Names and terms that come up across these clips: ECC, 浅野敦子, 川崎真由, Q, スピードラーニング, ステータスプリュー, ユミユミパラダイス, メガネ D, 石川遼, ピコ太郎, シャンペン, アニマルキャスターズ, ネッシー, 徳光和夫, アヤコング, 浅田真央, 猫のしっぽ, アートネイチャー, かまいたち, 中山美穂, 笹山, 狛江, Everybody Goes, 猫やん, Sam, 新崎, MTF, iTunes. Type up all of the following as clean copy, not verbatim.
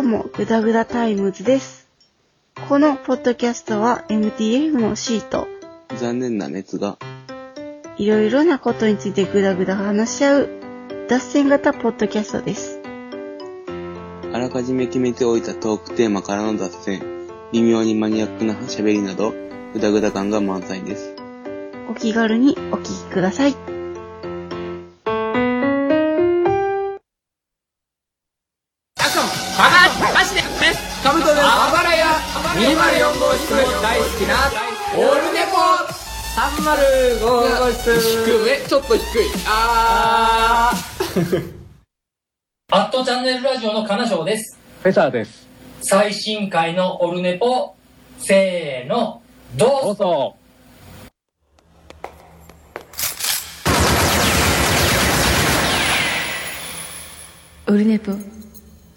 どうもグダグダタイムズです。このポッドキャストは MTF のシート残念な熱がいろいろなことについてグダグダ話し合う脱線型ポッドキャストです。あらかじめ決めておいたトークテーマからの脱線、微妙にマニアックな喋りなどグダグダ感が満載です。お気軽にお聞きください。ちょっと低い。アットチャンネルラジオの金賞です。フェザーです。最新回のオルネポ、せーの、どうぞ。オルネポ、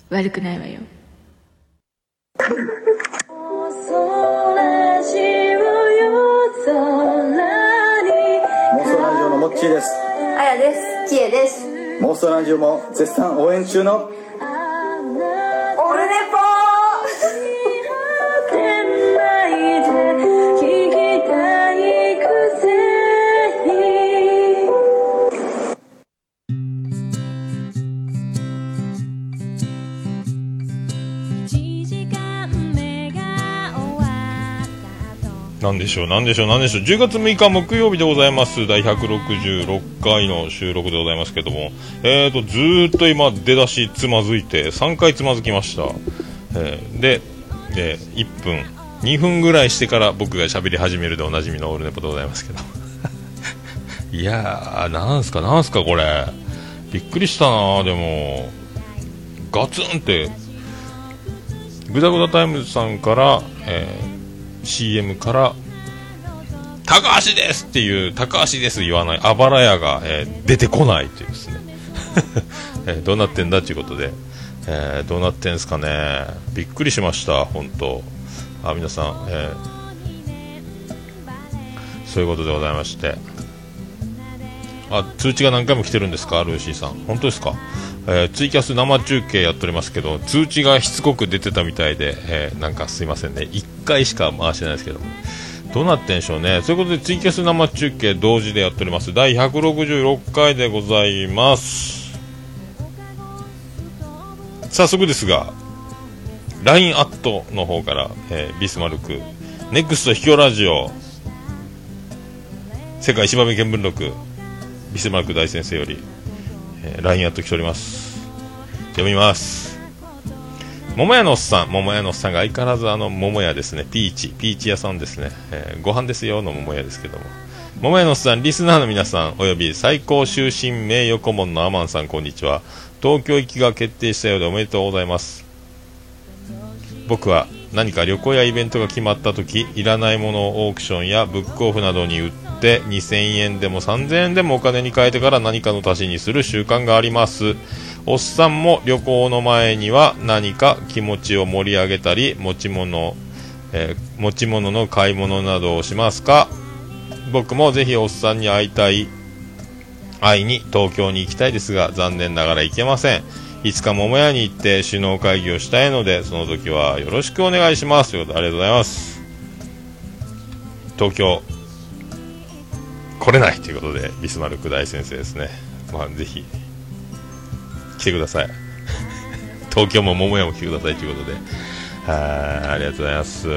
悪くないわよ。モッチーです。あやです。キエです。モーストラジオも絶賛応援中のオルネポなんでしょう10月6日木曜日でございます。第166回の収録でございますけども、ずーっと今出だしつまずいて3回つまずきました、で1分2分ぐらいしてから僕が喋り始めるでおなじみのオールネポでございますけどいやーなんすかこれびっくりしたな。でもガツンってグダグダタイムズさんから、CM から高橋ですっていう高橋です言わないあばら屋が、出てこないというですね、どうなってんだということで、どうなってんすかね。びっくりしました本当。あ皆さん、そういうことでございまして、あ通知が何回も来てるんですかルーシーさん本当ですか。ツイキャス生中継やっておりますけど通知がしつこく出てたみたいで、なんかすいませんね1回しか回してないですけどもどうなってんでしょうね。そういうことでツイキャス生中継同時でやっております。第166回でございます。早速ですが LINE アットの方から、ビスマルクネクスト秘境ラジオ世界芝目見聞録ビスマルク大先生よりLINE アット来ております。読みます。桃屋のおっさんが相変わらずあの桃屋ですねピーチ屋さんですね、ご飯ですよの桃屋ですけども桃屋のおっさんリスナーの皆さんおよび最高終身名誉顧問のアマンさんこんにちは。東京行きが決定したようでおめでとうございます。僕は何か旅行やイベントが決まった時いらないものをオークションやブックオフなどに売って2000円でも3000円でもお金に換えてから何かの足しにする習慣があります。おっさんも旅行の前には何か気持ちを盛り上げたり持ち物の買い物などをしますか。僕もぜひおっさんに会いに東京に行きたいですが残念ながら行けません。いつか桃屋に行って首脳会議をしたいのでその時はよろしくお願いしますということでありがとうございます。東京来れないということでビスマルク大先生ですね、ぜひ来てください東京も桃屋も来てくださいということでありがとうございます。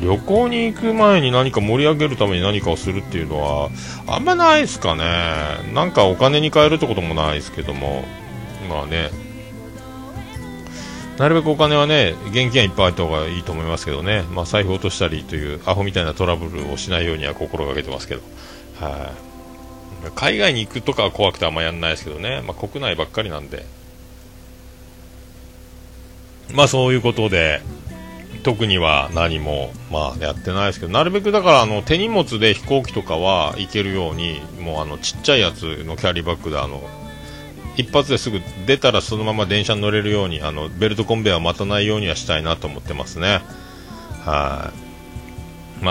旅行に行く前に何か盛り上げるために何かをするっていうのはあんまないですかね。なんかお金に換えるってこともないですけどもなるべくお金はね現金はいっぱいあった方がいいと思いますけどね、財布落としたりというアホみたいなトラブルをしないようには心がけてますけど、海外に行くとかは怖くてあんまやんないですけどね、国内ばっかりなんでそういうことで特には何も、やってないですけどなるべくだから手荷物で飛行機とかは行けるようにもうちっちゃいやつのキャリーバッグで一発ですぐ出たらそのまま電車に乗れるようにベルトコンベアを待たないようにはしたいなと思ってますね。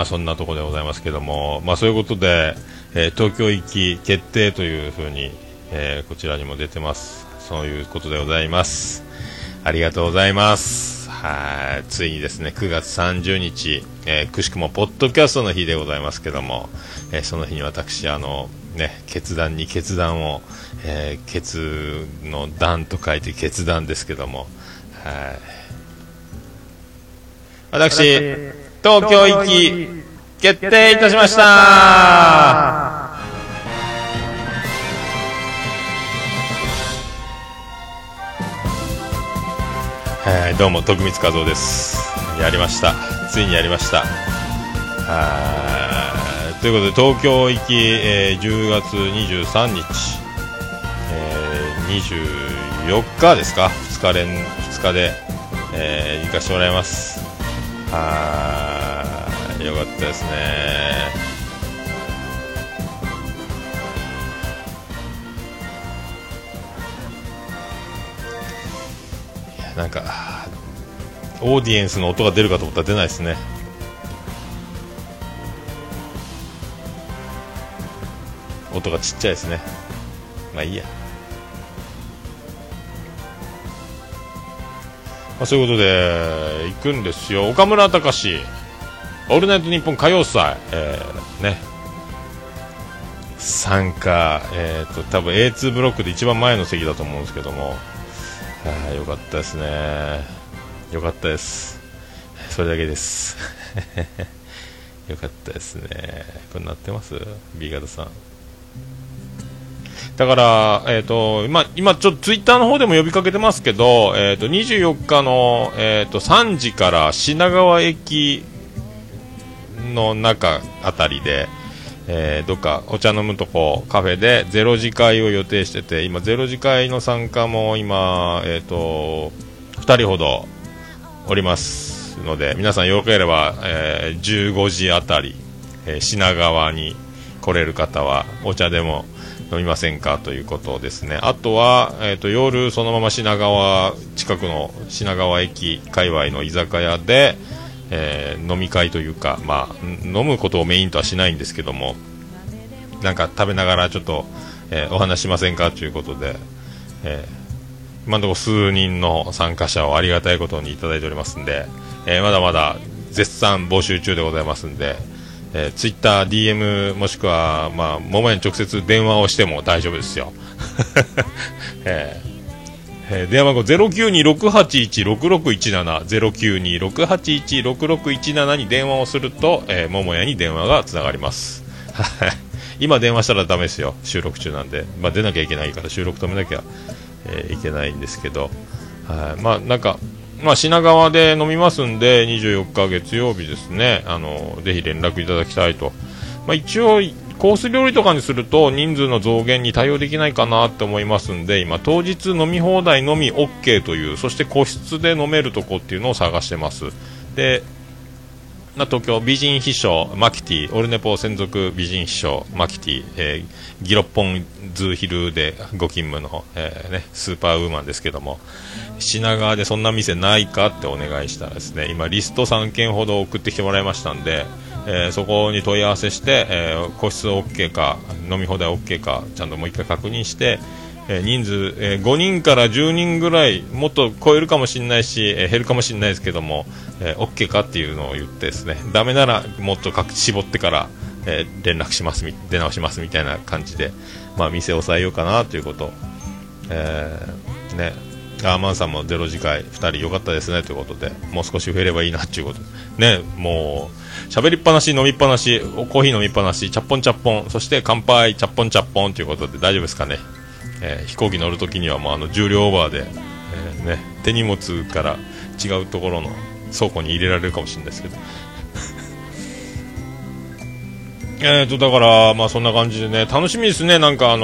そんなところでございますけども、そういうことで、東京行き決定というふうに、こちらにも出てます。そういうことでございます。ありがとうございます。はい、ついにですね9月30日、くしくもポッドキャストの日でございますけども、その日に私決断に決断を、決の断と書いて決断ですけども、はい、私東京行き決定いたしました。どうも徳光和夫です。やりました、ついにやりました。ということで東京行き、10月23日、24日ですか、2日で、行かせてもらいます。よかったですね。なんかオーディエンスの音が出るかと思ったら出ないですね。音がちっちゃいですね。まあいいや、まあ、そういうことで行くんですよ。岡村隆史オールナイトニッポン歌謡祭、参加、多分 A2 ブロックで一番前の席だと思うんですけども、よかったですね。よかったです。それだけです。よかったですね。これなってます B 型さんだから、今ちょっとツイッターの方でも呼びかけてますけど、24日の、3時から品川駅の中あたりで、どっかお茶飲むとこカフェでゼロ次会を予定してて、今ゼロ次会の参加も今、2人ほどおりますので、皆さんよければ、15時あたり、品川に来れる方はお茶でも飲みませんかということですね。あとは、夜そのまま品川近くの品川駅界隈の居酒屋で飲み会というか、飲むことをメインとはしないんですけども、なんか食べながらちょっと、お話しませんかということで、今のところ数人の参加者をありがたいことにいただいておりますんで、まだまだ絶賛募集中でございますんで、ツイッター DM もしくは桃屋に直接電話をしても大丈夫ですよ。電話番号 092-681-6617 092-681-6617 に電話をすると、桃屋に電話がつながります。今電話したらダメですよ、収録中なんで。出なきゃいけないから収録止めなきゃ、いけないんですけど、品川で飲みますんで、24日月曜日ですね、ぜひ連絡いただきたいと。一応コース料理とかにすると人数の増減に対応できないかなって思いますんで、今当日飲み放題のみ OK という、そして個室で飲めるとこっていうのを探してます。で、東京美人秘書マキティ、オルネポ専属美人秘書マキティ、ギロッポンズヒルでご勤務の、スーパーウーマンですけども、品川でそんな店ないかってお願いしたらですね、今リスト3件ほど送ってきてもらいましたんで、そこに問い合わせして、個室 OK か飲み放題 OK かちゃんともう一回確認して、人数、5人から10人ぐらい、もっと超えるかもしれないし、減るかもしれないですけども、OK かっていうのを言ってですね、ダメならもっと絞ってから、連絡します、出直しますみたいな感じで、店を抑えようかなということ、アーマンさんも0次会2人良かったですねということで、もう少し増えればいいなということね。もう喋りっぱなし、飲みっぱなし、コーヒー飲みっぱなし、チャッポンチャッポン、そして乾杯チャッポンチャッポンということで大丈夫ですかね。飛行機乗るときにはもう重量オーバーで、手荷物から違うところの倉庫に入れられるかもしれないですけど。だからそんな感じでね、楽しみですね。なんか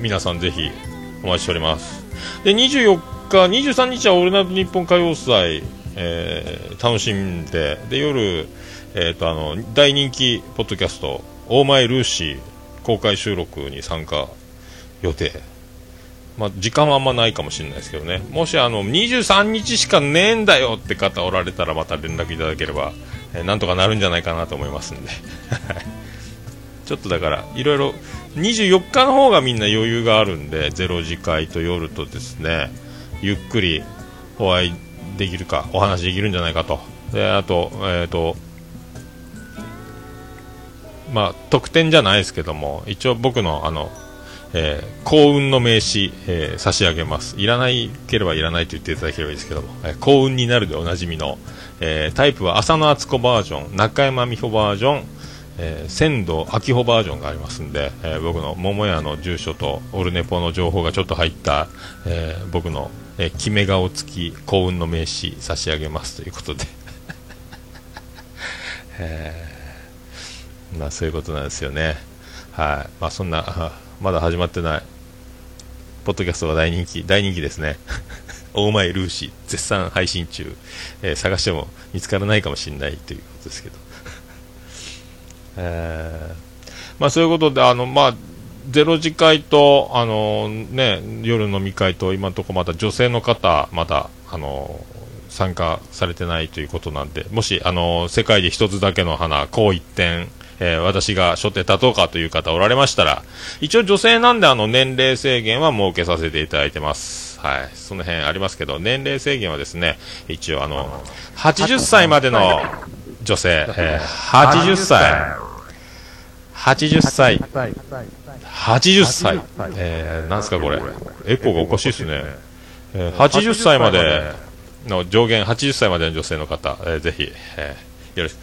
皆さんぜひお待ちしております。で、24日23日はオールナイトニッポン歌謡祭、楽しんで、夜、大人気ポッドキャストオーマイルーシー公開収録に参加予定。時間はあんまないかもしれないですけどね、もし23日しかねえんだよって方おられたらまた連絡いただければ、なんとかなるんじゃないかなと思いますんで。ちょっとだからいろいろ24日の方がみんな余裕があるんで、0時会と夜とですね、ゆっくりお会いできるか、お話できるんじゃないかと。で、あと、まあ、特典じゃないですけども、一応僕の、幸運の名刺、差し上げます。いらないければいらないと言っていただければいいですけども、幸運になるでおなじみの、タイプは浅野敦子バージョン、中山美穂バージョン、仙道秋穂バージョンがありますんで、僕の桃屋の住所とオルネポの情報がちょっと入った、僕の、決め顔付き幸運の名刺差し上げますということで、まあ、そういうことなんですよね。はい。まあ、そんなまだ始まってないポッドキャストが大人気ですねオーマイルーシー絶賛配信中、探しても見つからないかもしれないということですけどまあ、そういうことで、まあ、0次会と、ね、夜飲み会と今のところまだ女性の方まだ、参加されてないということなんで、もし、世界で一つだけの花紅一点、私が初手立とうかという方おられましたら、一応女性なんで年齢制限は設けさせていただいてます。はい。その辺ありますけど、年齢制限はですね、一応80歳までの女性、80歳、なんすかこれ、エコーがおかしいですね。80歳までの上限、80歳までの女性の方、ぜひ、よろしく。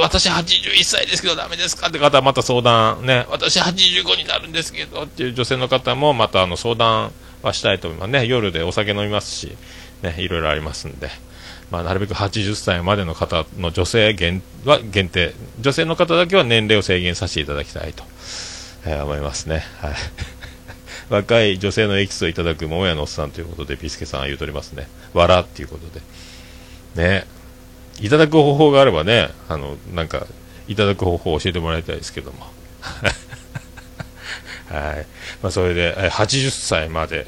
私81歳ですけどダメですかって方はまた相談ね、私85になるんですけどっていう女性の方もまた相談はしたいと思いますね。夜でお酒飲みますしね、いろいろありますんで、まあ、なるべく80歳までの方の女性は限定、女性の方だけは年齢を制限させていただきたいと、思いますね。はい。若い女性のエキスをいただく桃屋のおっさんということでピスケさんは言うとりますね。わらっていうことでね、いただく方法があればね、なんかいただく方法を教えてもらいたいですけどもはい。まあ、それで80歳まで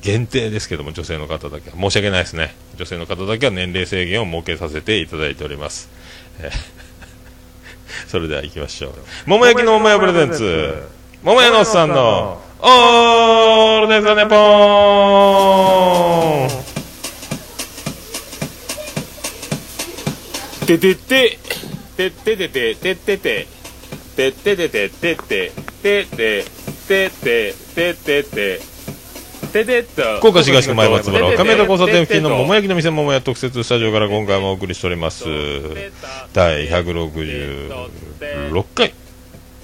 限定ですけども、女性の方だけは申し訳ないですね。女性の方だけは年齢制限を設けさせていただいております。それでは行きましょう。桃焼きの桃屋プレゼンツ、桃屋のおっさんのオールデザネポーン。てててててててててててててててててててて福岡市東区前松原亀戸交差点付近の桃焼きの店桃屋特設スタジオから今回もお送りしております第166回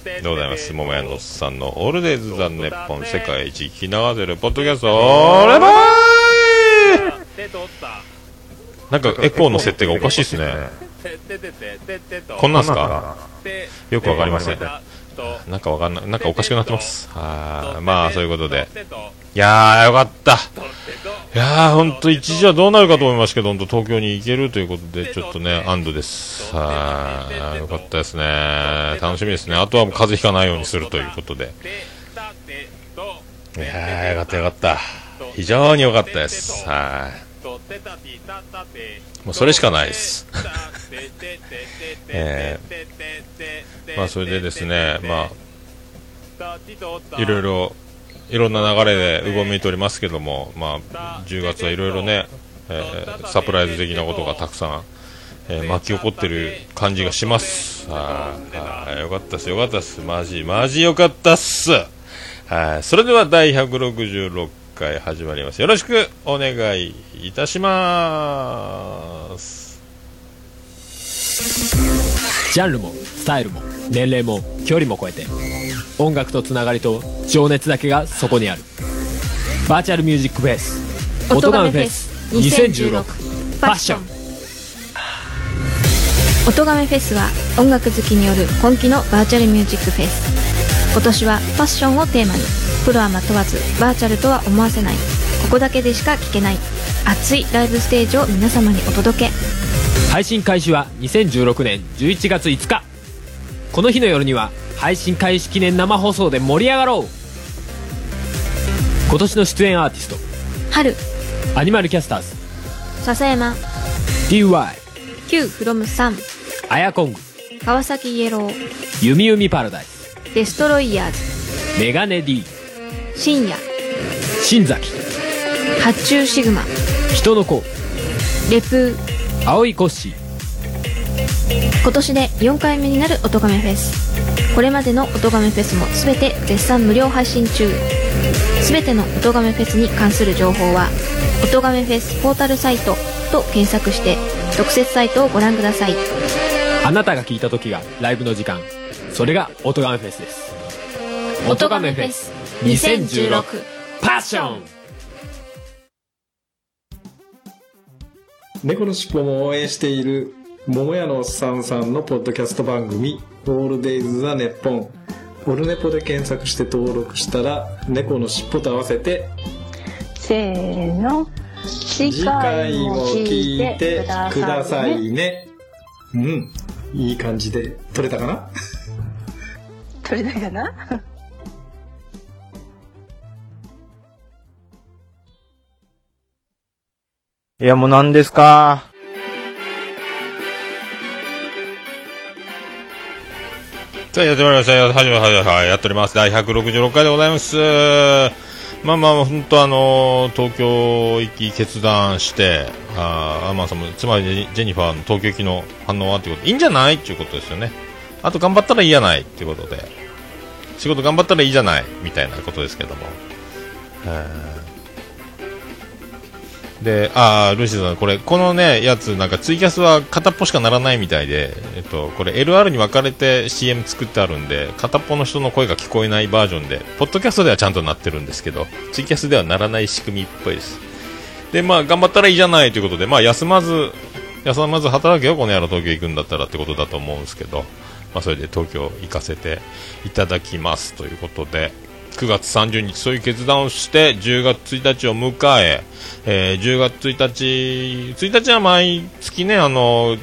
でございます。桃屋のおっさんのオールデイズ・ザ・ネッポン、世界一聞き流せるポッドキャスト、オレバイ。なんかエコーの設定がおかしいですね。こんなんすか、よくわかりません。なんかわかんない、なんかおかしくなってます。はい。まあ、そういうことで、いやー、よかった。いやー、ほんと一時はどうなるかと思いましたけど、ほんと東京に行けるということでちょっとね、安堵です。はい。よかったですね。楽しみですね。あとはもう風邪ひかないようにするということで、いやー、よかったよかった、非常によかったです。はい。もうそれしかないです、まあ、それでですね、まあ、いろんな流れでうごめいておりますけども、まあ、10月はいろいろね、サプライズ的なことがたくさん、巻き起こってる感じがします。はい。よかったっす、よかったっす、マジよかったっす。はい。それでは第166回始まります。よろしくお願いいたします。ジャンルもスタイルも年齢も距離も超えて、音楽とつながりと情熱だけがそこにある。バーチャルミュージックフェス、音ガメフェス2016ファッション。音ガメフェスは音楽好きによる今季のバーチャルミュージックフェス。今年はファッションをテーマに。プロはまとわず、バーチャルとは思わせない、ここだけでしか聴けない熱いライブステージを皆様にお届け。配信開始は2016年11月5日。この日の夜には配信開始記念生放送で盛り上がろう。今年の出演アーティスト、春、アニマルキャスターズ、笹山、 DY、 Q from Sam、 アヤコング、川崎イエロー、ユミユミパラダイス、デストロイヤーズ、メガネ D、深夜、新崎、発注シグマ、人の子、レプー、青いコッシー。今年で4回目になる音亀フェス。これまでの音亀フェスも全て絶賛無料配信中。全ての音亀フェスに関する情報は音亀フェスポータルサイトと検索して特設サイトをご覧ください。あなたが聞いた時がライブの時間、それが音亀フェスです。音亀フェス2016パッション。猫のしっぽも応援している桃屋のおっさんさんのポッドキャスト番組オールデイズ・ザ・ネッポン、オルネポで検索して登録したら猫のしっぽと合わせてせーの、次回も聞いてくださいね。うん、いい感じで撮れたかな撮れたかないやもう何ですか。さあやってまいりました。やっております。第166回でございます。まあまあ本当東京行き決断して、アーマンさんもつまりジェニファーの東京行きの反応はということでいいんじゃないっていうことですよね。あと頑張ったらいいじゃないっていうことで、仕事頑張ったらいいじゃないみたいなことですけども、で、ルシーさん、このね、やつ、なんかツイキャスは片っぽしかならないみたいで、これ LR に分かれて CM 作ってあるんで、片っぽの人の声が聞こえないバージョンで、ポッドキャストではちゃんとなってるんですけど、ツイキャスではならない仕組みっぽいです。で、まあ、頑張ったらいいじゃないということで、まあ、休まず働けよ、この野郎東京行くんだったらってことだと思うんですけど、まあ、それで東京行かせていただきますということで、9月30日そういう決断をして10月1日を迎え、10月1日は毎月ね、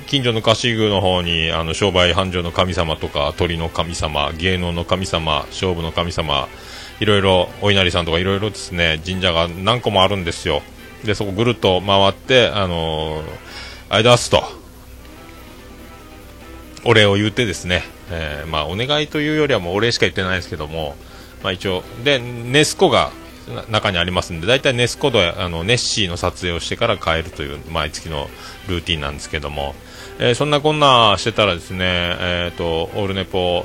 近所の貸し具の方に商売繁盛の神様とか鳥の神様、芸能の神様、勝負の神様、いろいろお稲荷さんとかいろいろですね、神社が何個もあるんですよ。でそこぐるっと回ってあいだすとお礼を言ってですね、まあお願いというよりはもうお礼しか言ってないですけども、まあ、一応でネスコが中にありますんで、だいたいネスコでネッシーの撮影をしてから帰るという毎月のルーティンなんですけども、そんなこんなしてたらですね、オールネポ、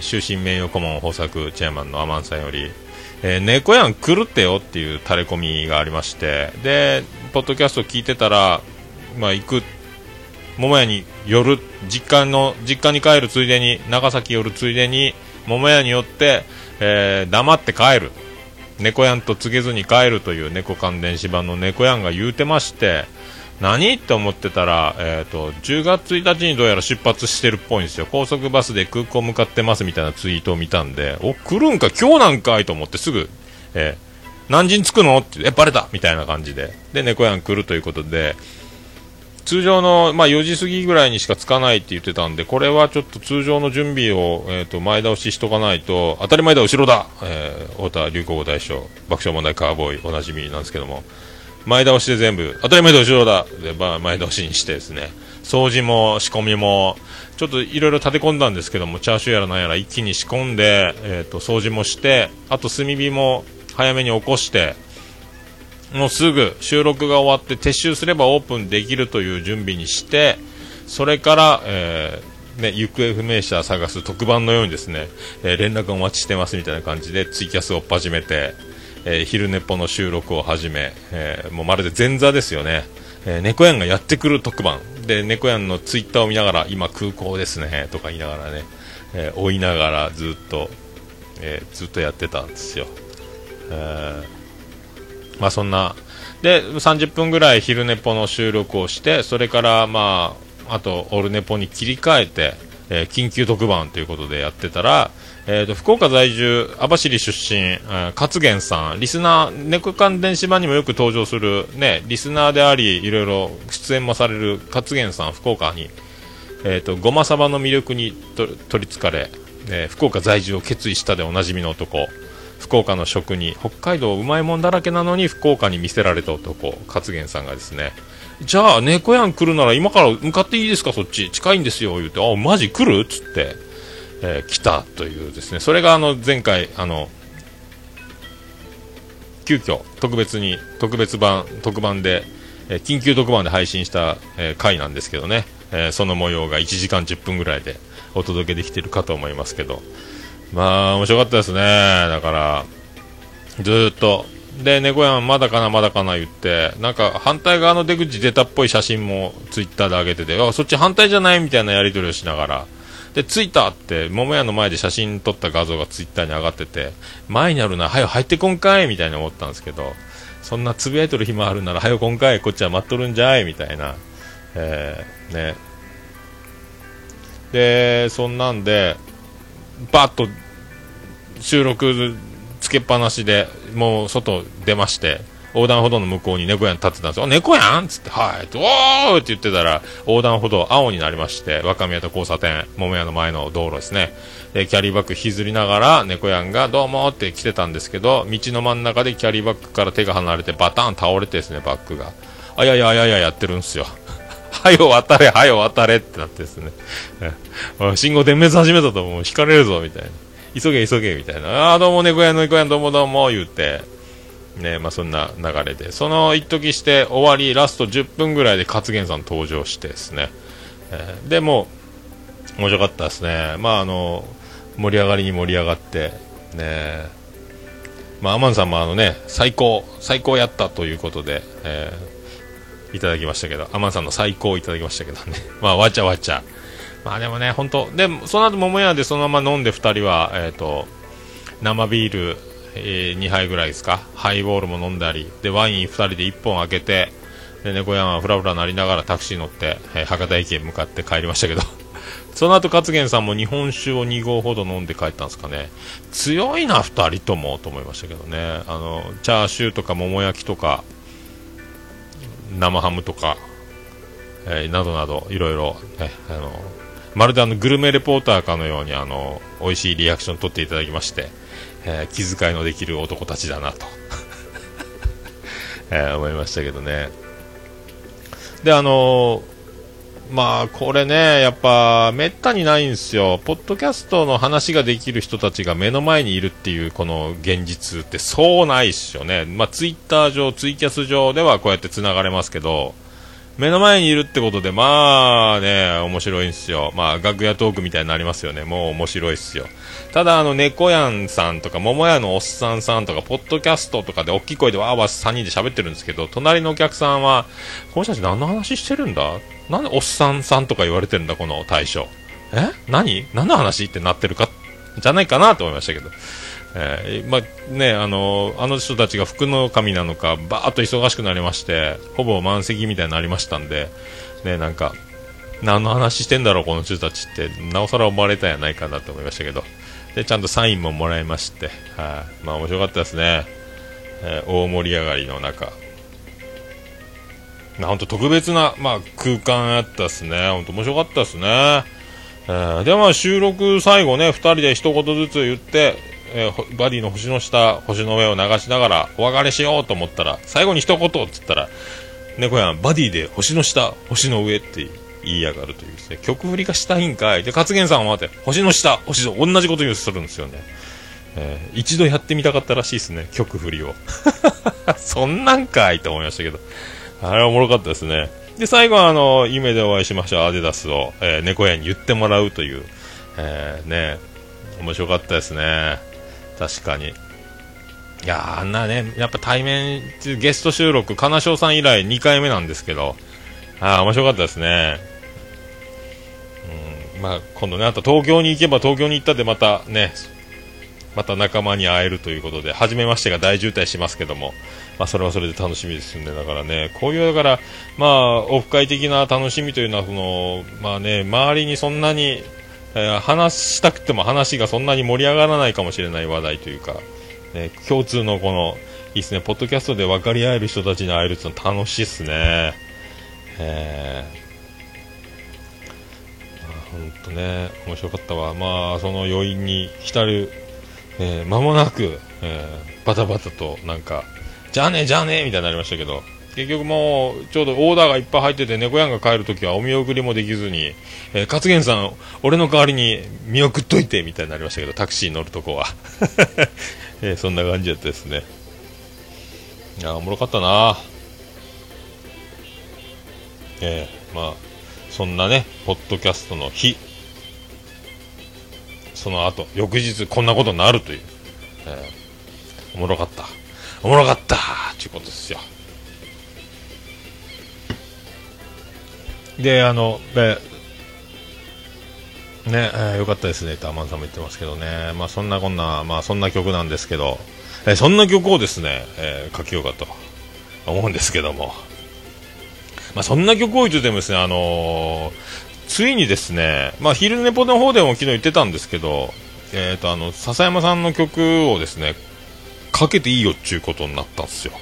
終身名誉顧問豊作チェアマンのアマンさんより、猫やん狂ってよっていうタレコミがありまして、でポッドキャスト聞いてたら、まあ、行く桃屋に寄る、実家に帰るついでに長崎寄るついでに桃屋によって、黙って帰る、猫やんと告げずに帰るという猫関連芝の猫やんが言うてまして、何って思ってたら、10月1日にどうやら出発してるっぽいんですよ。高速バスで空港向かってますみたいなツイートを見たんで、お、来るんか今日なんかいと思ってすぐ、何時に着くのってバレたみたいな感じで、で猫やん来るということで、通常の、まあ、4時過ぎぐらいにしか着かないって言ってたんで、これはちょっと通常の準備を、前倒ししとかないと、当たり前だ後ろだ、太田流行語大賞爆笑問題カーボーイおなじみなんですけども、前倒しで全部当たり前だ後ろだで、まあ、前倒しにしてですね、掃除も仕込みもちょっといろいろ立て込んだんですけども、チャーシューやらなんやら一気に仕込んで、掃除もして、あと炭火も早めに起こして、もうすぐ収録が終わって撤収すればオープンできるという準備にして、それから、行方不明者探す特番のようにですね、連絡お待ちしてますみたいな感じでツイキャスを始めて、昼寝っぽの収録を始め、もうまるで前座ですよね。猫やんがやってくる特番で、猫やんのツイッターを見ながら今空港ですねとか言いながらね、追いながらずっとやってたんですよ。まあそんなで30分ぐらい昼ネポの収録をして、それからまああとオルネポに切り替えて、緊急特番ということでやってたら、福岡在住網走出身勝元さん、リスナー猫缶電子版にもよく登場するね、リスナーでありいろいろ出演もされる勝元さん、福岡にごまさばの魅力に取りつかれ、福岡在住を決意したでおなじみの男、福岡の食に北海道うまいもんだらけなのに福岡に見せられた男勝元さんがですね、じゃあ猫やん来るなら今から向かっていいですか、そっち近いんですよ言うて、あマジ来るっつって、来たというですね、それが前回急遽特別版で緊急特番で配信した回なんですけどね、その模様が1時間10分ぐらいでお届けできてるかと思いますけど、まあ面白かったですね。だからずっとで猫やんまだかな言って、なんか反対側の出口出たっぽい写真もツイッターで上げてて、あそっち反対じゃないみたいなやり取りをしながら、で着いたって桃屋の前で写真撮った画像がツイッターに上がってて、前にあるな早く入ってこんかいみたいに思ったんですけど、そんなつぶやいとる暇あるなら早くこんかい、こっちは待っとるんじゃいみたいな、ね、でそんなんでバッと収録つけっぱなしでもう外出まして、横断歩道の向こうに猫やん立ってたんですよ。猫やんっつって、はいおーって言ってたら横断歩道青になりまして、若宮と交差点桃屋の前の道路ですね。でキャリーバッグ引きずりながら猫やんがどうもって来てたんですけど、道の真ん中でキャリーバッグから手が離れてバタン倒れてですね、バッグがあやややややってるんですよはよ渡れはよ渡れってなってですね信号点滅始めたともう引かれるぞみたいな、急げみたいな、あどうも猫やんどうも言うてね、まあそんな流れでその一時して終わり、ラスト10分ぐらいで勝元さん登場してですね、でも面白かったですね。まあ盛り上がりに盛り上がってね、まあアマンさんもね最高やったということで、いただきましたけど、アマンさんの最高いただきましたけどねまあわちゃまあでもね本当で、その後桃屋でそのまま飲んで2人は生ビール2杯ぐらいですか、ハイボールも飲んだりで、ワイン2人で1本開けてで、猫山フラフラなりながらタクシー乗って、博多駅へ向かって帰りましたけどその後勝元さんも日本酒を2合ほど飲んで帰ったんですかね。強いな2人ともと思いましたけどね、チャーシューとか桃焼きとか生ハムとか、などなどいろいろ、まるでグルメレポーターかのように美味しいリアクション取っていただきまして、気遣いのできる男たちだなと、思いましたけどね。でまあこれねやっぱめったにないんですよ、ポッドキャストの話ができる人たちが目の前にいるっていうこの現実ってそうないっすよね。まあツイッター上ツイキャス上ではこうやってつながれますけど、目の前にいるってことでまあね面白いんですよ。まあ楽屋トークみたいになりますよね、もう面白いっすよ。ただ猫やんさんとか桃屋のおっさんさんとかポッドキャストとかで大きい声でわーわー3人で喋ってるんですけど、隣のお客さんはこの人たち何の話してるんだ、なんでおっさんさんとか言われてるんだこの大将、何の話ってなってるかじゃないかなと思いましたけど、まあね、あの人たちが福の神なのかバーっと忙しくなりまして、ほぼ満席みたいになりましたんで、ね、なんか何の話してんだろうこの人たちってなおさら思われたんやないかなと思いましたけど、でちゃんとサインももらいまして、まあ面白かったですね、大盛り上がりの中本当特別な、まあ、空間やったですね。本当面白かったですね、でまあ収録最後ね2人で一言ずつ言ってバディの星の下星の上を流しながらお別れしようと思ったら、最後に一言って言ったら猫やんバディで星の下星の上って言いやがるというですね、曲振りがしたいんかいで勝元さんは星の下星の同じことをするんですよね、一度やってみたかったらしいですね曲振りをそんなんかいと思いましたけど、あれはおもろかったですね。で最後は夢でお会いしましょうアディダスを、猫やんに言ってもらうという、ね面白かったですね。確かにいやあんなねやっぱ対面ゲスト収録金賞さん以来2回目なんですけど、面白かったですね、まあ今度ねあと東京に行けば東京に行ったでまたねまた仲間に会えるということで、初めましてが大渋滞しますけども、まあそれはそれで楽しみですんで、だからねこういうだからまあオフ会的な楽しみというのはそのまあね周りにそんなに話したくても話がそんなに盛り上がらないかもしれない話題というか、ね、共通のこのいいですねポッドキャストで分かり合える人たちに会えるってのは楽しいですね。本当ね面白かったわ。まあその余韻に浸る、間もなく、バタバタとなんかじゃあねみたいになりましたけど、結局もうちょうどオーダーがいっぱい入ってて猫やんが帰るときはお見送りもできずに、勝元さん俺の代わりに見送っといてみたいになりましたけど、タクシー乗るとこはそんな感じだったですね。いやおもろかったな。まあそんなねポッドキャストの日、その後翌日こんなことになるという、おもろかったっていうことですよ。でね、よかったですねってアマンさんも言ってますけどね。まあそんなこんな、まあそんな曲なんですけど、そんな曲をですね、書きようかと思うんですけども、まあそんな曲を言ってもですね、ついにですね、まあ昼寝ぽの方でも昨日言ってたんですけど、笹山さんの曲をですねかけていいよっちゅうことになったんですよ。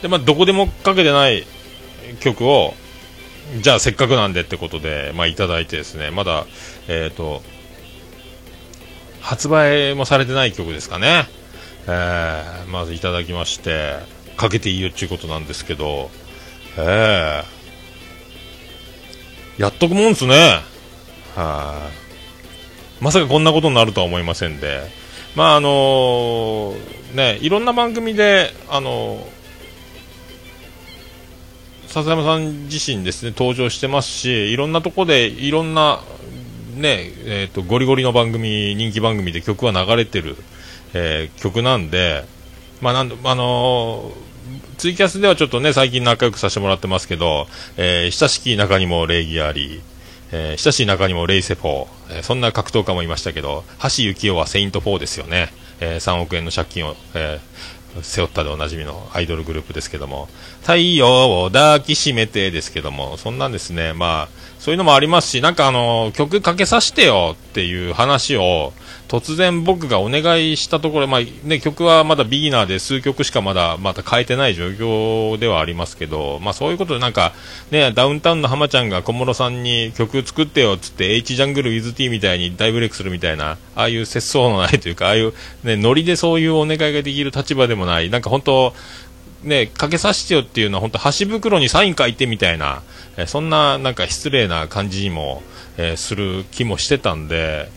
でまあどこでもかけてない曲をじゃあせっかくなんでってことで、まあ、いただいてですね、まだ、発売もされてない曲ですかね、まずいただきましてかけていいよっていうことなんですけど、やっとくもんですね。はまさかこんなことになるとは思いませんで、まあね、いろんな番組で笹山さん自身ですね登場してますし、いろんなとこでいろんなねゴリゴリの番組、人気番組で曲は流れてる、曲なんで、まあツイキャスではちょっとね最近仲良くさせてもらってますけど、親しき中にも礼儀あり、親しい中にもレイセフォー、そんな格闘家もいましたけど、橋幸夫はセイント4ですよね、3億円の借金を、背負ったでおなじみのアイドルグループですけども、太陽を抱きしめてですけども、そんなんですね、まあそういうのもありますし、なんか曲かけさせてよっていう話を突然僕がお願いしたところ、まあね、曲はまだビギナーで数曲しかまだ変えてない状況ではありますけど、まあそういうことでなんかね、ダウンタウンの浜ちゃんが小室さんに曲作ってよっつって H ジャングル with T みたいに大ブレイクするみたいな、ああいう節操のないというか、ああいうねノリでそういうお願いができる立場でもない、なんか本当ね、かけさせてよっていうのは本当箸袋にサイン書いてみたいな、そんななんか失礼な感じにも、する気もしてたんで、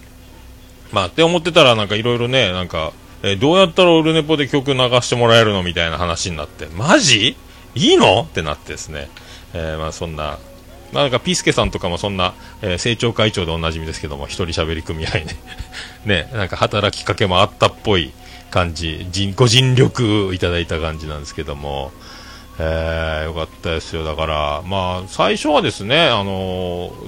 まあって思ってたらなんかいろいろね、なんか、どうやったらオルネポで曲流してもらえるのみたいな話になって、マジいいのってなってですね、まあそんな、まあ、なんかピースケさんとかもそんな、政調会長でおなじみですけども、一人喋り組合ねね、なんか働きかけもあったっぽい感じ、ご尽力いただいた感じなんですけども、よかったですよ。だからまあ最初はですね、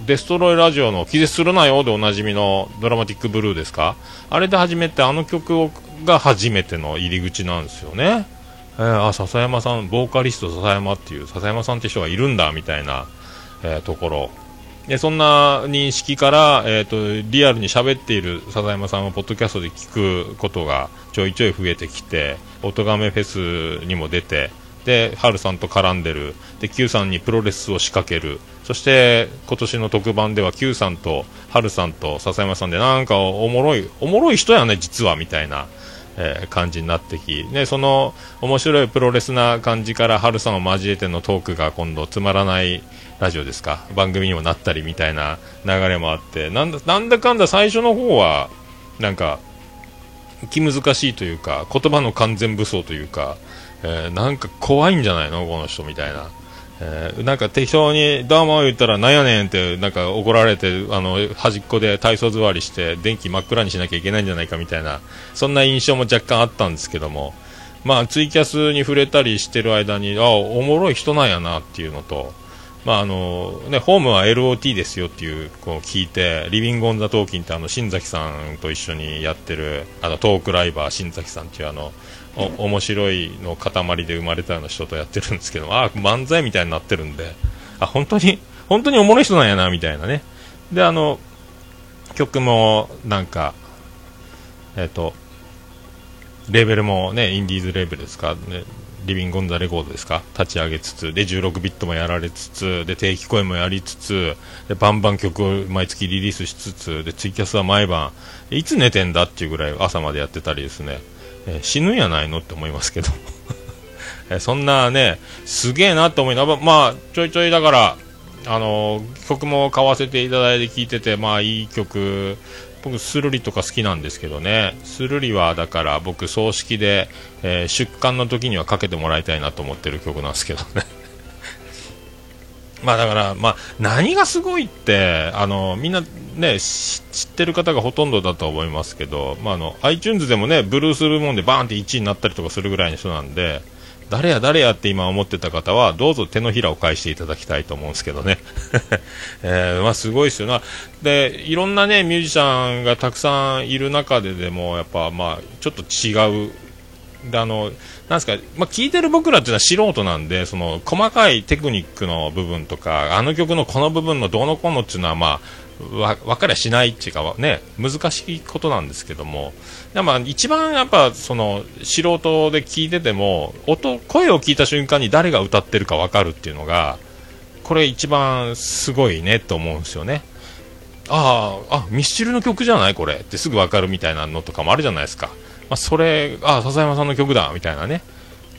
デストロイラジオの気絶するなよでおなじみのドラマティックブルーですか、あれで初めてあの曲が初めての入り口なんですよね。笹山さん、ボーカリスト笹山っていう、笹山さんって人がいるんだみたいな、ところで、そんな認識から、リアルに喋っている笹山さんをポッドキャストで聞くことがちょいちょい増えてきて、おとがめフェスにも出て、でハルさんと絡んでる、で Q さんにプロレスを仕掛ける、そして今年の特番では Q さんとハルさんと笹山さんで、なんかおもろい人やね実はみたいな、感じになってき、ね、その面白いプロレスな感じからハルさんを交えてのトークが今度つまらないラジオですか番組にもなったりみたいな流れもあって、なんだかんだ最初の方はなんか気難しいというか、言葉の完全武装というか、なんか怖いんじゃないのこの人みたいな、なんか適当にどうも言ったらなんやねんってなんか怒られて、端っこで体操座りして電気真っ暗にしなきゃいけないんじゃないかみたいな、そんな印象も若干あったんですけども、まあツイキャスに触れたりしてる間に、あ、おもろい人なんやなっていうのと、まあね、ホームは LOT ですよっていうこう聞いて、リビングオンザトーキンって新崎さんと一緒にやってるトークライバー新崎さんっていう面白いの塊で生まれたような人とやってるんですけど、あ、漫才みたいになってるんで、あ、本当におもろい人なんやなみたいなね。で曲もなんかレベルもね、インディーズレベルですかね、リビングオンザレコードですか立ち上げつつ、で16ビットもやられつつ、で定期公演もやりつつ、でバンバン曲を毎月リリースしつつ、でツイキャスは毎晩いつ寝てんだっていうぐらい朝までやってたりですね、死ぬんやないのって思いますけどそんなね、すげえなって思いながら、まあちょいちょいだから曲も買わせていただいて聴いてて、まあいい曲僕スルリとか好きなんですけどね。スルリはだから僕葬式で、出棺の時にはかけてもらいたいなと思ってる曲なんですけどねまあだから、まあ、何がすごいってみんなね知ってる方がほとんどだと思いますけど、まあ、iTunes でもねブルース部門でバーンって1位になったりとかするぐらいの人なんで、誰や誰やって今思ってた方はどうぞ手のひらを返していただきたいと思うんですけどね、まあ、すごいですよな。でいろんなねミュージシャンがたくさんいる中ででもやっぱ、まあ、ちょっと違うでなんすか、まあ、聞いてる僕らっていうのは素人なんで、その細かいテクニックの部分とかあの曲のこの部分のどうのこうのっていうのは、まあ、分かりゃしないっていうか、ね、難しいことなんですけども、で、まあ、一番やっぱその素人で聞いてても声を聞いた瞬間に誰が歌ってるか分かるっていうのがこれ一番すごいねと思うんですよね。あ、ミスチルの曲じゃないこれってすぐ分かるみたいなのとかもあるじゃないですか。まあ、それ笹山さんの曲だみたいなね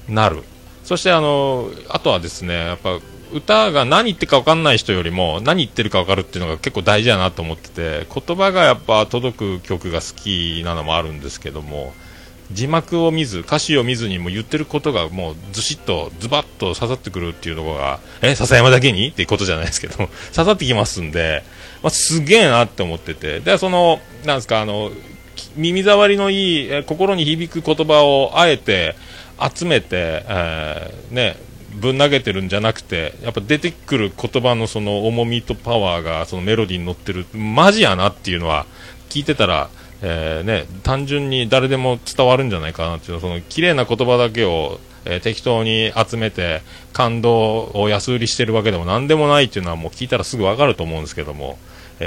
なる。そしてあとはですね、やっぱ歌が何言ってるか分かんない人よりも何言ってるか分かるっていうのが結構大事だなと思ってて、言葉がやっぱ届く曲が好きなのもあるんですけども、字幕を見ず歌詞を見ずにも言ってることがもうずしっとズバッと刺さってくるっていうところが笹山だけにっていうことじゃないですけど刺さってきますんで、まあ、すげえなって思ってて、でそのなんですか耳障りのいい、心に響く言葉をあえて集めて、ね、ぶん投げてるんじゃなくて、やっぱ出てくる言葉のその重みとパワーがそのメロディーに乗ってる、マジやなっていうのは聞いてたら、ね、単純に誰でも伝わるんじゃないかなっていう、その綺麗な言葉だけを、適当に集めて感動を安売りしてるわけでもなんでもないっていうのはもう聞いたらすぐわかると思うんですけども、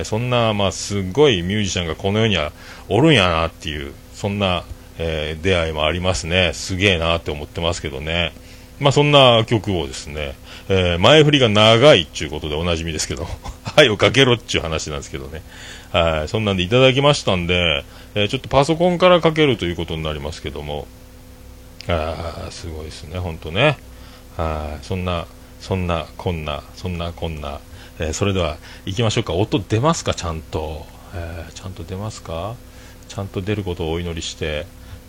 そんな、まあ、すごいミュージシャンがこの世にはおるんやなっていう、そんな、出会いもありますね。すげえなって思ってますけどね。まあ、そんな曲をですね、前振りが長いっていうことでおなじみですけど愛をかけろっていう話なんですけどね。はい、そんなんでいただきましたんで、ちょっとパソコンからかけるということになりますけども、すごいですね、ほんとね。はい、そんなこんな、それでは行きましょうか。音出ますか、ちゃんと、ちゃんと出ますか、ちゃんと出ることをお祈りして、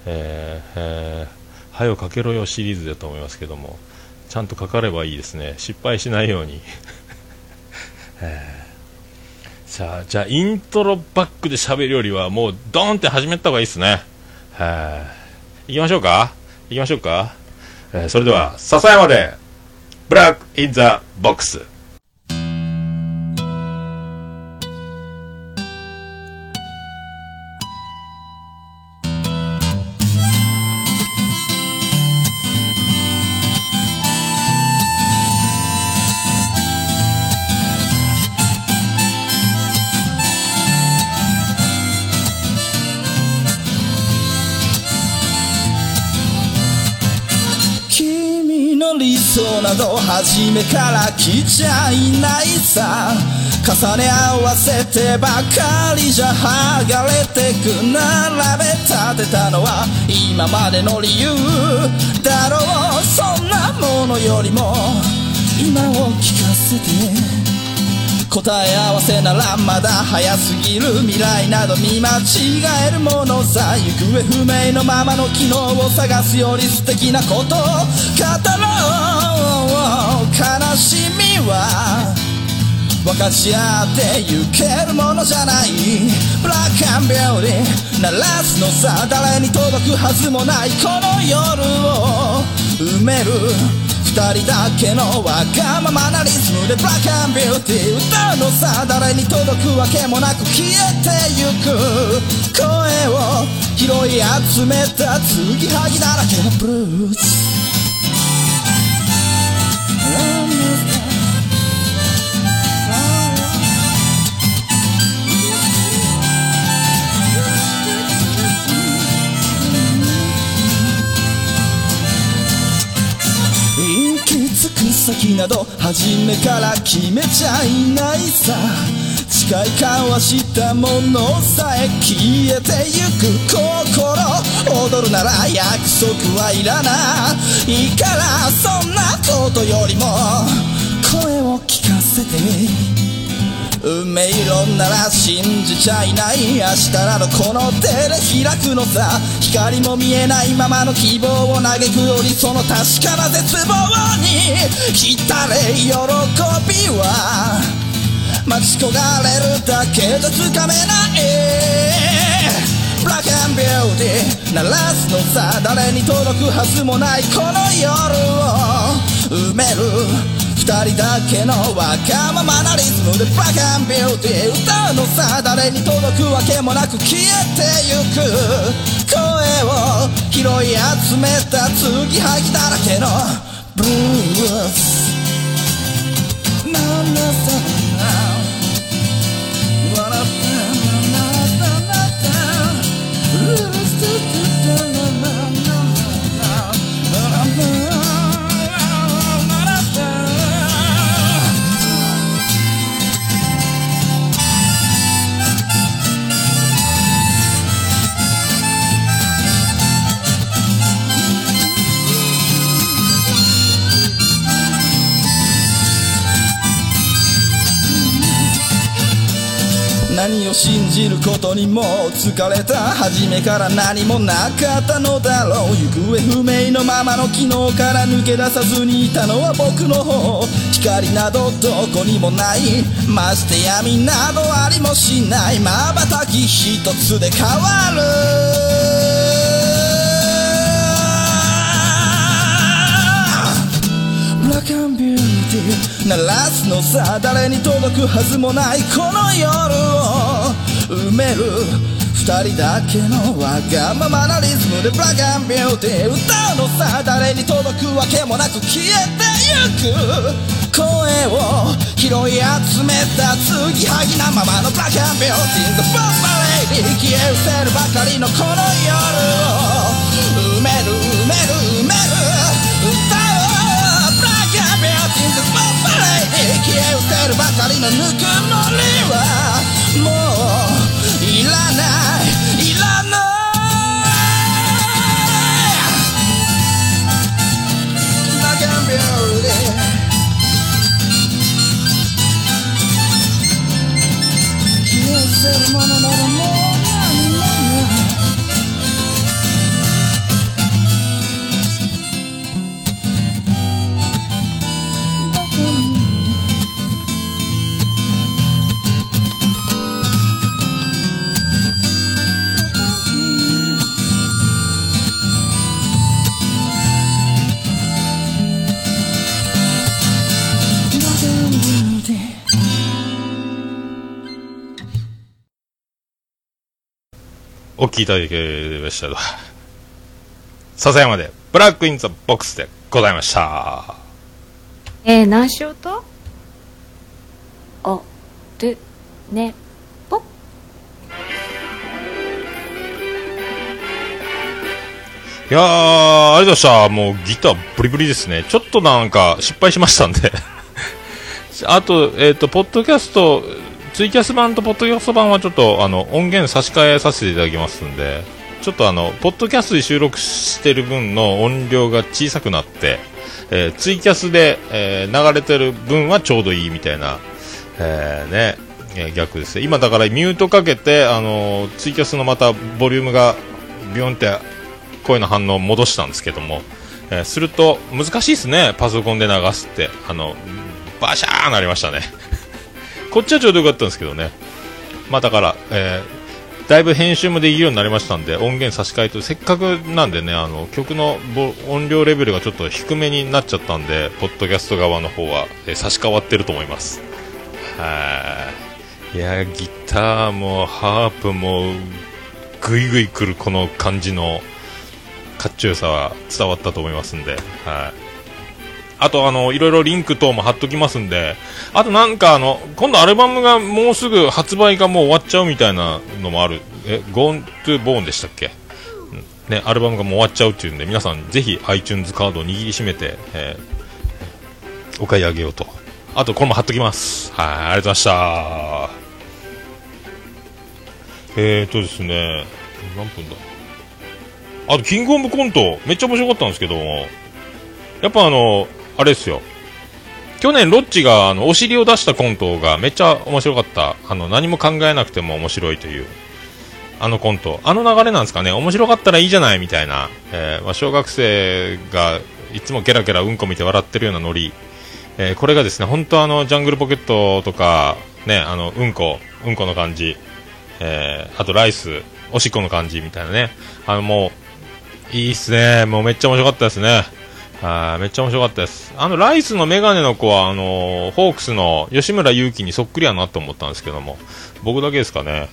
はよかけろよシリーズだと思いますけども、ちゃんとかかればいいですね、失敗しないように、さあ、じゃあイントロバックで喋るよりはもうドーンって始めた方がいいですね。行きましょうか、行きましょうか、それでは笹山でブラックインザボックス。初めから来ちゃいないさ、重ね合わせてばかりじゃ剥がれてく、並べ立てたのは今までの理由だろう。そんなものよりも今を聞かせて、答え合わせならまだ早すぎる、未来など見間違えるものさ、行方不明のままの昨日を探すより素敵なことを語ろう。悲しみは分かち合ってゆけるものじゃない、ブラックアンビューティー鳴らすのさ、誰に届くはずもないこの夜を埋める、二人だけのわがままなリズムでブラックアンビューティー歌うのさ、誰に届くわけもなく消えてゆく、声を拾い集めた継ぎはぎだらけのブルース。先など初めから決めちゃいないさ、誓い交わしたものさえ消えてゆく、心踊るなら約束はいらないから、そんなことよりも声を聞かせて、運命論なら信じちゃいない、明日などこの手で開くのさ。光も見えないままの希望を嘆くより、その確かな絶望に浸れ喜びは待ち焦がれるだけじゃつかめない。Black and Beauty 鳴らすのさ、誰に届くはずもないこの夜を埋める二人だけのわがままなリズムで Black and Beauty 歌うのさ、誰に届くわけもなく消えてゆく声を拾い集めた継ぎはぎだらけのブルースなんださ。何を信じることにも疲れた、初めから何もなかったのだろう。行方不明のままの昨日から抜け出さずにいたのは僕の方。光などどこにもない、まして闇などありもしない。瞬き一つで変わるBlack and Beauty鳴らすのさ、誰に届くはずもないこの夜を埋める二人だけのわがままなリズムで Black and Beauty 歌うのさ、誰に届くわけもなく消えてゆく声を拾い集めた継ぎはぎなままの Black and Beauty The Bomba Lady 消え失せるばかりのこの夜を埋める埋める埋める消え失せるばかりのぬくもりはもういらないいらない。Black and Beauty消え失せるものならもう何もない。お聞きいただきましたが、笹山でブラックインザボックスでございました。何しようとおるねぽいやー、ありがとうございました。もうギターブリブリですね。ちょっとなんか失敗しましたんであとポッドキャストツイキャス版とポッドキャスト版はちょっと音源差し替えさせていただきますんで、ちょっとポッドキャストで収録してる分の音量が小さくなって、ツイキャスで、流れてる分はちょうどいいみたいな、逆ですね。今だからミュートかけて、ツイキャスのまたボリュームがビヨンって声の反応を戻したんですけども、すると難しいですね。パソコンで流すってバシャーなりましたねこっちはちょうどよかったんですけどね。まあだから、だいぶ編集もできるようになりましたんで、音源差し替えとせっかくなんでね、曲の音量レベルがちょっと低めになっちゃったんで、ポッドキャスト側の方は、差し替わってると思います。はい。いや、ギターもハープもグイグイくるこの感じのかっちょよさは伝わったと思いますんで、はい。あといろいろリンク等も貼っときますんで、あとなんか今度アルバムがもうすぐ発売がもう終わっちゃうみたいなのもある。Gone to Bone でしたっけ、ね、アルバムがもう終わっちゃうっていうんで、皆さんぜひ iTunes カードを握りしめて、お買い上げようと。あとこれも貼っときます。はい、ありがとうございました。ですね、何分だ。あとキングオブコントめっちゃ面白かったんですけども、やっぱあれですよ、去年ロッチがお尻を出したコントがめっちゃ面白かった。何も考えなくても面白いというコント、流れなんですかね。面白かったらいいじゃないみたいな、まあ、小学生がいつもゲラゲラうんこ見て笑ってるようなノリ、これがですね本当ジャングルポケットとかね、うんこの感じ、あとライスおしっこの感じみたいなね、もういいっすね。もうめっちゃ面白かったですね。めっちゃ面白かったです。ライスのメガネの子はホークスの吉村勇輝にそっくりやなと思ったんですけども、僕だけですかね。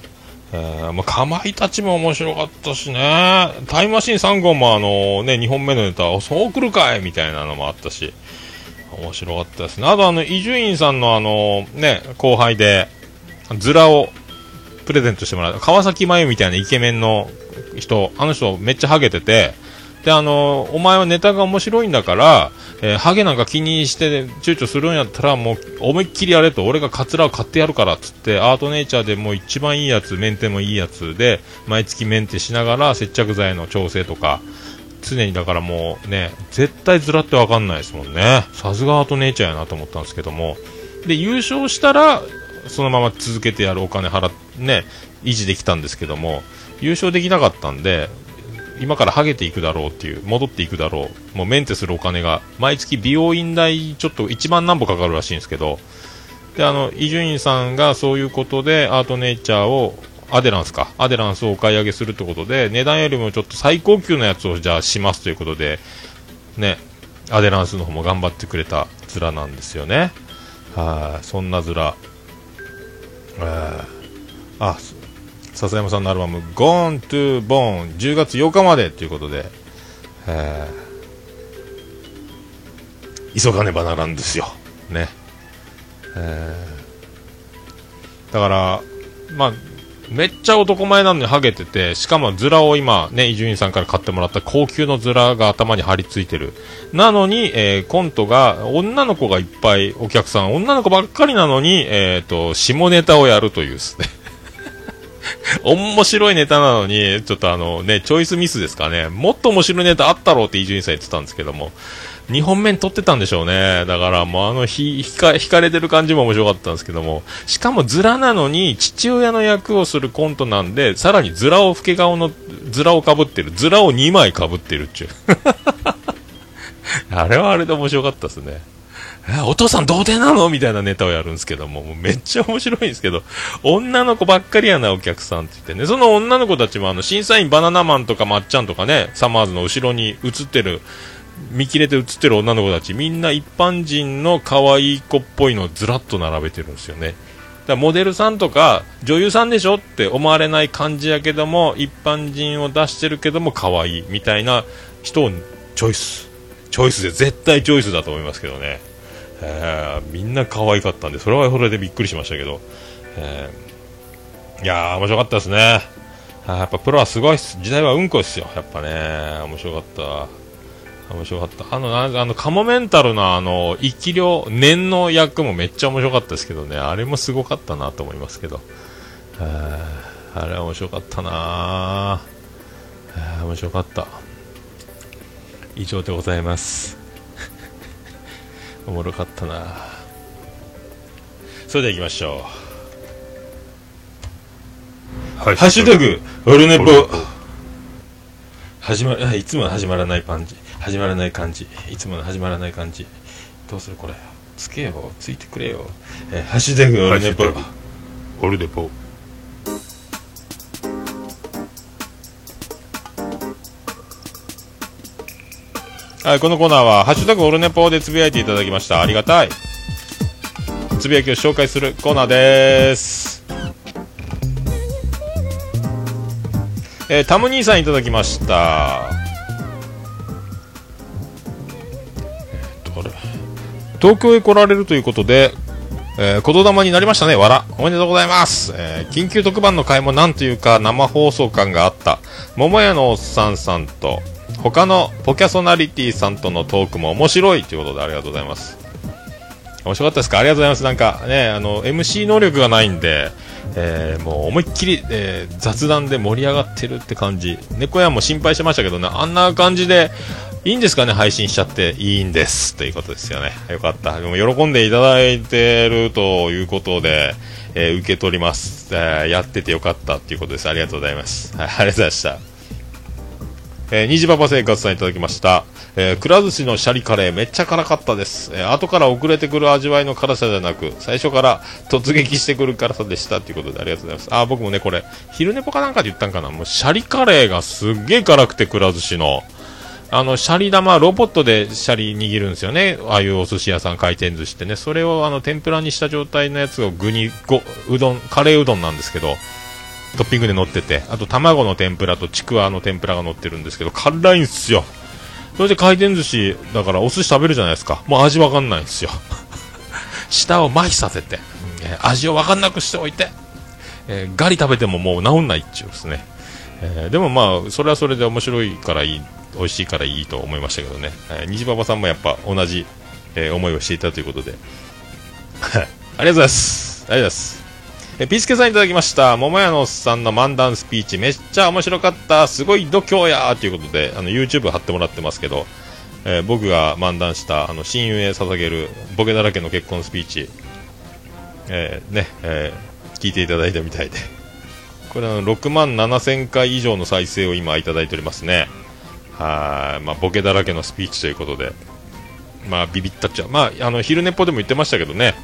まあ、かまいたちも面白かったしね。タイムマシーン3号もね、2本目のネタそう来るかいみたいなのもあったし面白かったですね。あと伊集院さんのね、後輩でズラをプレゼントしてもらう川崎真由みたいなイケメンの人、人めっちゃハゲてて、でお前はネタが面白いんだから、ハゲなんか気にして躊躇するんやったらもう思いっきりやれと、俺がカツラを買ってやるからっつって、アートネイチャーでもう一番いいやつ、メンテもいいやつで毎月メンテしながら接着剤の調整とか常に、だからもうね絶対ずらって分かんないですもんね。さすがアートネイチャーやなと思ったんですけども、で優勝したらそのまま続けてやる、お金払ってね維持できたんですけども、優勝できなかったんで今からハゲていくだろうっていう、戻っていくだろう、もうメンテするお金が毎月美容院代ちょっと1万何歩かかるらしいんですけど、で伊集院さんがそういうことでアートネイチャーをアデランスをお買い上げするということで、値段よりもちょっと最高級のやつをじゃあしますということでね、アデランスの方も頑張ってくれたズラなんですよね。はい、そんなズラ、笹山さんのアルバム Gone to Bone 10月8日までということで、急がねばならんですよね。だからまあめっちゃ男前なのにハゲてて、しかもズラを今ね伊集院さんから買ってもらった高級のズラが頭に張り付いてる、なのに、コントが女の子がいっぱい、お客さん女の子ばっかりなのに、下ネタをやるというですね面白いネタなのにちょっとねチョイスミスですかね。もっと面白いネタあったろうって伊集院さん言ってたんですけども、2本目に撮ってたんでしょうね。だからもう惹かれてる感じも面白かったんですけども、しかもズラなのに父親の役をするコントなんで、さらにズラを老け顔のズラを被ってる、ズラを2枚被ってるっちゅうあれはあれで面白かったですね。お父さん童貞なのみたいなネタをやるんですけども、もうめっちゃ面白いんですけど、女の子ばっかりやなお客さんって言ってね、その女の子たちも審査員バナナマンとかまっちゃんとかね、サマーズの後ろに映ってる、見切れて映ってる女の子たちみんな一般人の可愛い子っぽいのをずらっと並べてるんですよね。だからモデルさんとか女優さんでしょって思われない感じやけども、一般人を出してるけども可愛いみたいな人をチョイスで、絶対チョイスだと思いますけどね。みんな可愛かったんで、それはそれでびっくりしましたけど、いやー面白かったですね。やっぱプロはすごいっす。時代はうんこですよやっぱね。面白かった。カモメンタルの生き量年の役もめっちゃ面白かったですけどね、あれもすごかったなと思いますけど、あれは面白かったな。面白かった。以上でございます。おもろかったな。それでは行きましょう。ハッシュタグオルネポ、いつもの始まらない感じ、いつもの始まらない感じ、どうするこれ、つけよ、ついてくれよ。ハッシュタグオルネポ。はい、このコーナーはハッシュタグオルネポでつぶやいていただきました、ありがたいつぶやきを紹介するコーナーです。タム兄さんいただきました。東京へ来られるということで、言霊になりましたね、わらおめでとうございます。緊急特番の回もなんというか生放送感があった。桃屋のおっさんさんと他のポキャソナリティさんとのトークも面白いということで、ありがとうございます。面白かったですか、ありがとうございます。なんかね、MC 能力がないんで、もう思いっきり、雑談で盛り上がってるって感じ。猫屋も心配してましたけどね、あんな感じでいいんですかね、配信しちゃっていいんですということですよね。よかった。でも喜んでいただいてるということで、受け取ります。やっててよかったということです。ありがとうございます、はい、ありがとうございました。虹パパ生活さんいただきました。くら寿司のシャリカレーめっちゃ辛かったです。後から遅れてくる味わいの辛さじゃなく、最初から突撃してくる辛さでしたということでありがとうございます。あ、僕もねこれ昼寝ぽかなんかで言ったんかな。もうシャリカレーがすっげー辛くて、くら寿司のシャリ玉、ロボットでシャリ握るんですよね。ああいうお寿司屋さん、回転寿司ってね。それを天ぷらにした状態のやつを具にうどん、カレーうどんなんですけど。トッピングで乗ってて、あと卵の天ぷらとちくわの天ぷらが乗ってるんですけど、辛いんすよ。それで回転寿司だからお寿司食べるじゃないですか。もう味わかんないんですよ舌を麻痺させて、味をわかんなくしておいて、ガリ食べてももう治んないっちゅうですね、でもまあそれはそれで面白いからいい、美味しいからいいと思いましたけどね、虹パパさんもやっぱ同じ、思いをしていたということでありがとうございます。ありがとうございます。ピスケさんいただきました。桃屋のおっさんの漫談スピーチめっちゃ面白かった、すごい度胸やということでYouTube 貼ってもらってますけど、僕が漫談した親友へ捧げるボケだらけの結婚スピーチ、聞いていただいたみたいで、これ6万7000回以上の再生を今いただいておりますね。はー、まあ、ボケだらけのスピーチということで、まあ、ビビったっちゃ、まあ、昼寝っぽでも言ってましたけどね。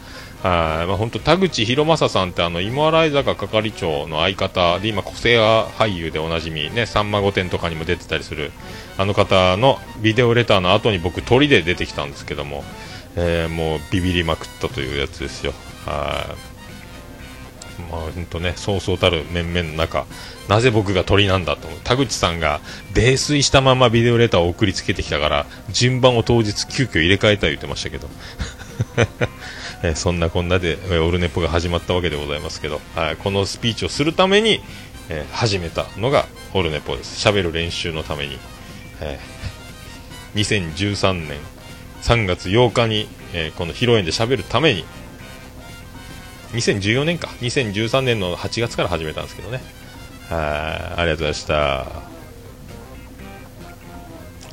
はい、まあ、本当田口博正さんって芋洗坂係長の相方で、今個性派俳優でおなじみね、さんま御殿とかにも出てたりする方のビデオレターの後に僕鳥で出てきたんですけども、もうビビりまくったというやつですよ。はい、まあ本当ね、そうそうたる面々の中、なぜ僕が鳥なんだと思う。田口さんが泥酔したままビデオレターを送りつけてきたから、順番を当日急遽入れ替えた言ってましたけどそんなこんなでオルネポが始まったわけでございますけど、このスピーチをするために、始めたのがオルネポです。喋る練習のために、2013年3月8日に、この披露宴で喋るために2014年か2013年の8月から始めたんですけどね。ありがとうございました。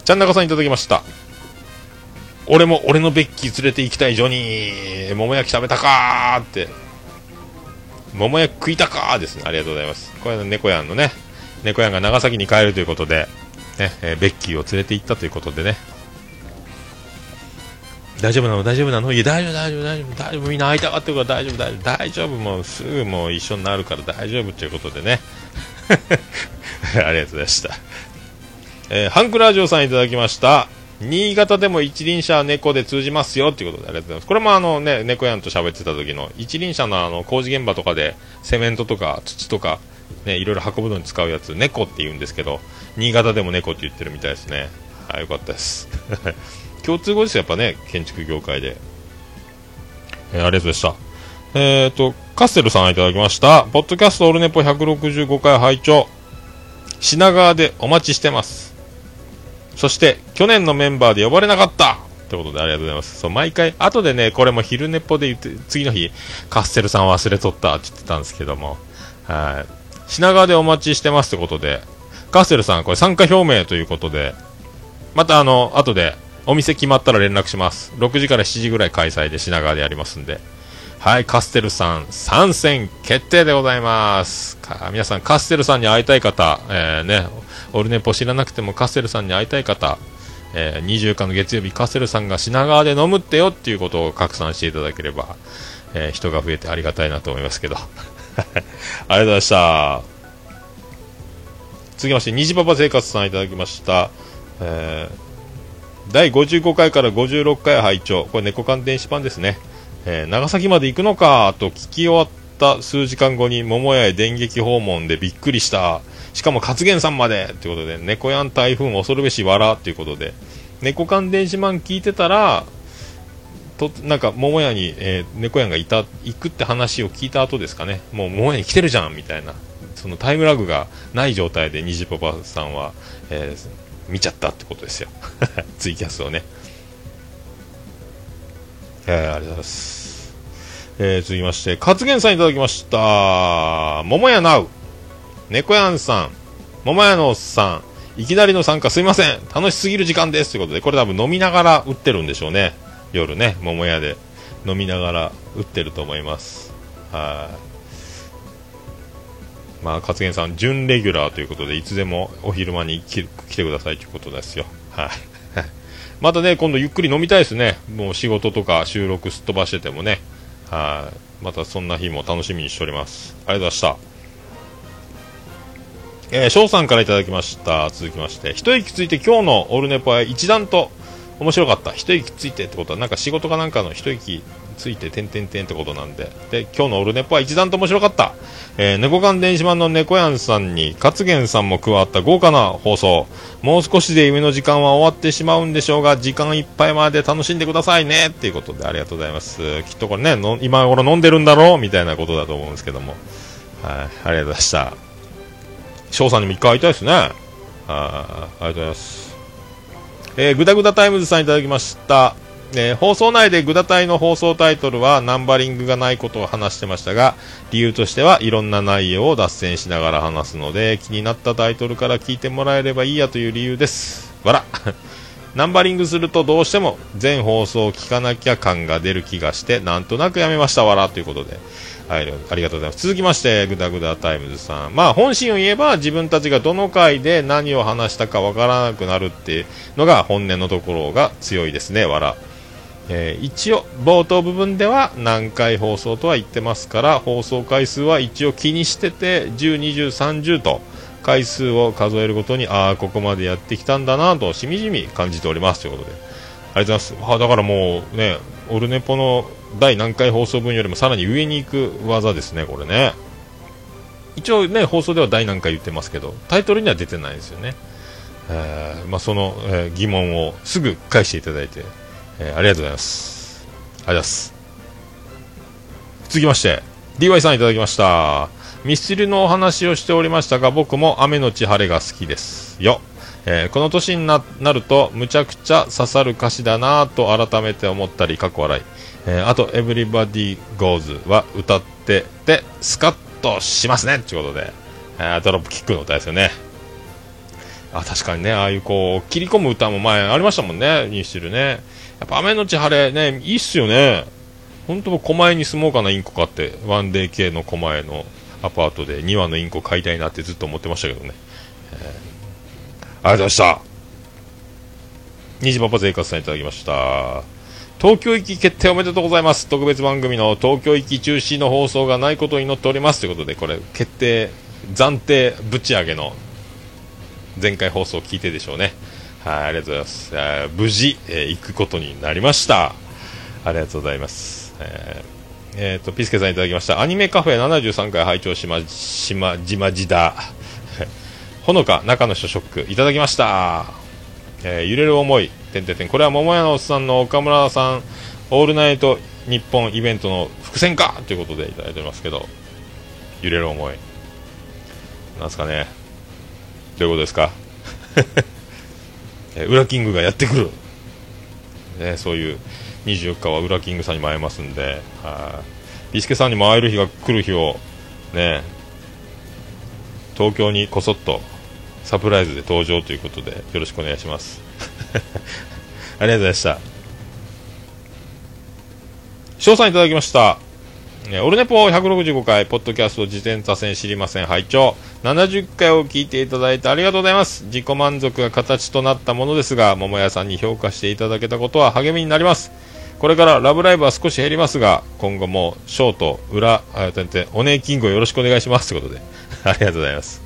ちゃんなかさんいただきました。俺も俺のベッキー連れて行きたいジョニー、桃焼き食べたかーって、桃焼き食いたかーですね。ありがとうございます。これは猫やんのね、猫やんが長崎に帰るということで、ね、ベッキーを連れて行ったということでね。大丈夫なの、大丈夫なの、いや大丈夫大丈夫大丈夫大丈夫、みんな会いたがってるから大丈夫大丈夫大丈夫、もうすぐもう一緒になるから大丈夫ということでねありがとうございました。ハンクラジオさんいただきました。新潟でも一輪車猫で通じますよということでありがとうございます。これもね、猫やんと喋ってた時の一輪車の工事現場とかでセメントとか土とかね、いろいろ運ぶのに使うやつ、猫って言うんですけど、新潟でも猫って言ってるみたいですね。はい、よかったです共通語ですよ、やっぱね、建築業界で。ありがとうございました。カッセルさんいただきました。ポッドキャストオルネポ165回拝聴、品川でお待ちしてます。そして去年のメンバーで呼ばれなかったってことでありがとうございます。そう、毎回後でね、これも昼寝っぽで言って、次の日カッセルさん忘れとったって言ってたんですけども、はい、品川でお待ちしてますってことで、カッセルさんこれ参加表明ということで、また後でお店決まったら連絡します。6時から7時ぐらい開催で品川でやりますんで、はい、カッセルさん参戦決定でございます。皆さんカッセルさんに会いたい方、ね、オルネポ知らなくてもカッセルさんに会いたい方、20日の月曜日カッセルさんが品川で飲むってよっていうことを拡散していただければ、人が増えてありがたいなと思いますけどありがとうございました。続きまして虹パパ生活さんいただきました。第55回から56回拝聴、これ猫缶電子版ですね。長崎まで行くのかと聞き終わった数時間後に桃屋へ電撃訪問でびっくりした、しかも勝元さんまでということで、猫やん台風恐るべし笑ということで、猫缶電子マン聞いてたらと、なんか桃屋に、猫やんが行くって話を聞いた後ですかね、もう桃屋に来てるじゃんみたいな、そのタイムラグがない状態で虹パパさんは、見ちゃったってことですよツイキャスをね。ありがとうございます。続きまして勝元さんいただきました。桃屋なう、猫やんさん、桃屋のおっさん、いきなりの参加すいません、楽しすぎる時間ですということで、これ多分飲みながら売ってるんでしょうね。夜ね、桃屋で飲みながら売ってると思います。はい。まあ、勝元さん準レギュラーということで、いつでもお昼間に来てくださいということですよ。はい。またね、今度ゆっくり飲みたいですね。もう仕事とか収録すっ飛ばしててもね。はい。またそんな日も楽しみにしております。ありがとうございました。翔さんからいただきました。続きまして、一息ついて今日のオールネポは一段と面白かった。一息ついてってことはなんか仕事かなんかの一息ついててんてんてんってことなんで、で今日のオルネポは一段と面白かった。猫缶電子版の猫やんさんに勝元さんも加わった豪華な放送。もう少しで夢の時間は終わってしまうんでしょうが、時間いっぱいまで楽しんでくださいねっていうことで、ありがとうございます。きっとこれねの今頃飲んでるんだろうみたいなことだと思うんですけども、はい、ありがとうございました。翔さんにも一回会いたいですね。ありがとうございます。グダグダタイムズさんいただきました。放送内でグダタイの放送タイトルはナンバリングがないことを話してましたが、理由としてはいろんな内容を脱線しながら話すので、気になったタイトルから聞いてもらえればいいやという理由です。笑ナンバリングするとどうしても全放送を聞かなきゃ感が出る気がして、なんとなくやめました。笑ということで、はい、ありがとうございます。続きましてグダグダタイムズさん、まあ本心を言えば自分たちがどの回で何を話したかわからなくなるっていうのが本音のところが強いですね。笑。一応冒頭部分では何回放送とは言ってますから、放送回数は一応気にしてて10、20、30と回数を数えるごとに、ああここまでやってきたんだなとしみじみ感じておりますということで、ありがとうございます。だからもうね、オルネポの第何回放送分よりもさらに上に行く技ですね、これね。一応ね放送では第何回言ってますけど、タイトルには出てないですよね。まあ、その、疑問をすぐ返していただいて、ありがとうございます。ありがとうございます。続きまして DY さんいただきました。ミスチルのお話をしておりましたが、僕も雨のち晴れが好きですよ。この年に なるとむちゃくちゃ刺さる歌詞だなと改めて思ったり、かっこ笑い。あと Everybody Goes は歌っててスカッとしますねということで、ドロップキックの歌ですよね。あ、確かにね、ああいうこう切り込む歌も前ありましたもんね、ミスチルね。やっぱ雨のち晴れね、いいっすよね。本当狛江に住もうかな、インコ買って 1DK の狛江のアパートで2羽のインコ買いたいなってずっと思ってましたけどね。ありがとうございました。虹パパ生活さんいただきました。東京行き決定おめでとうございます。特別番組の東京行き中止の放送がないことを祈っておりますということで、これ決定暫定ぶち上げの前回放送を聞いてでしょうね。はい、ありがとうございます。無事、行くことになりました。ありがとうございます。ピスケさんいただきました。アニメカフェ73回拝聴しまじまじだほのか中の人ショックいただきました。揺れる思いてんてんてん、これは桃屋のおっさんの岡村さんオールナイト日本イベントの伏線かということでいただいてますけど、揺れる思いなんすかね、どういうことですかウラキングがやってくる、ね、そういう24日はウラキングさんにも会えますんで、ビスケさんにも会える日が来る日をね、東京にこそっとサプライズで登場ということでよろしくお願いしますありがとうございました。翔さんいただきました。オルネポ165回ポッドキャスト自転車線知りません拝聴。70回を聞いていただいてありがとうございます。自己満足が形となったものですが、桃屋さんに評価していただけたことは励みになります。これからラブライブは少し減りますが、今後もショート裏おねえキングをよろしくお願いしますということでありがとうございます。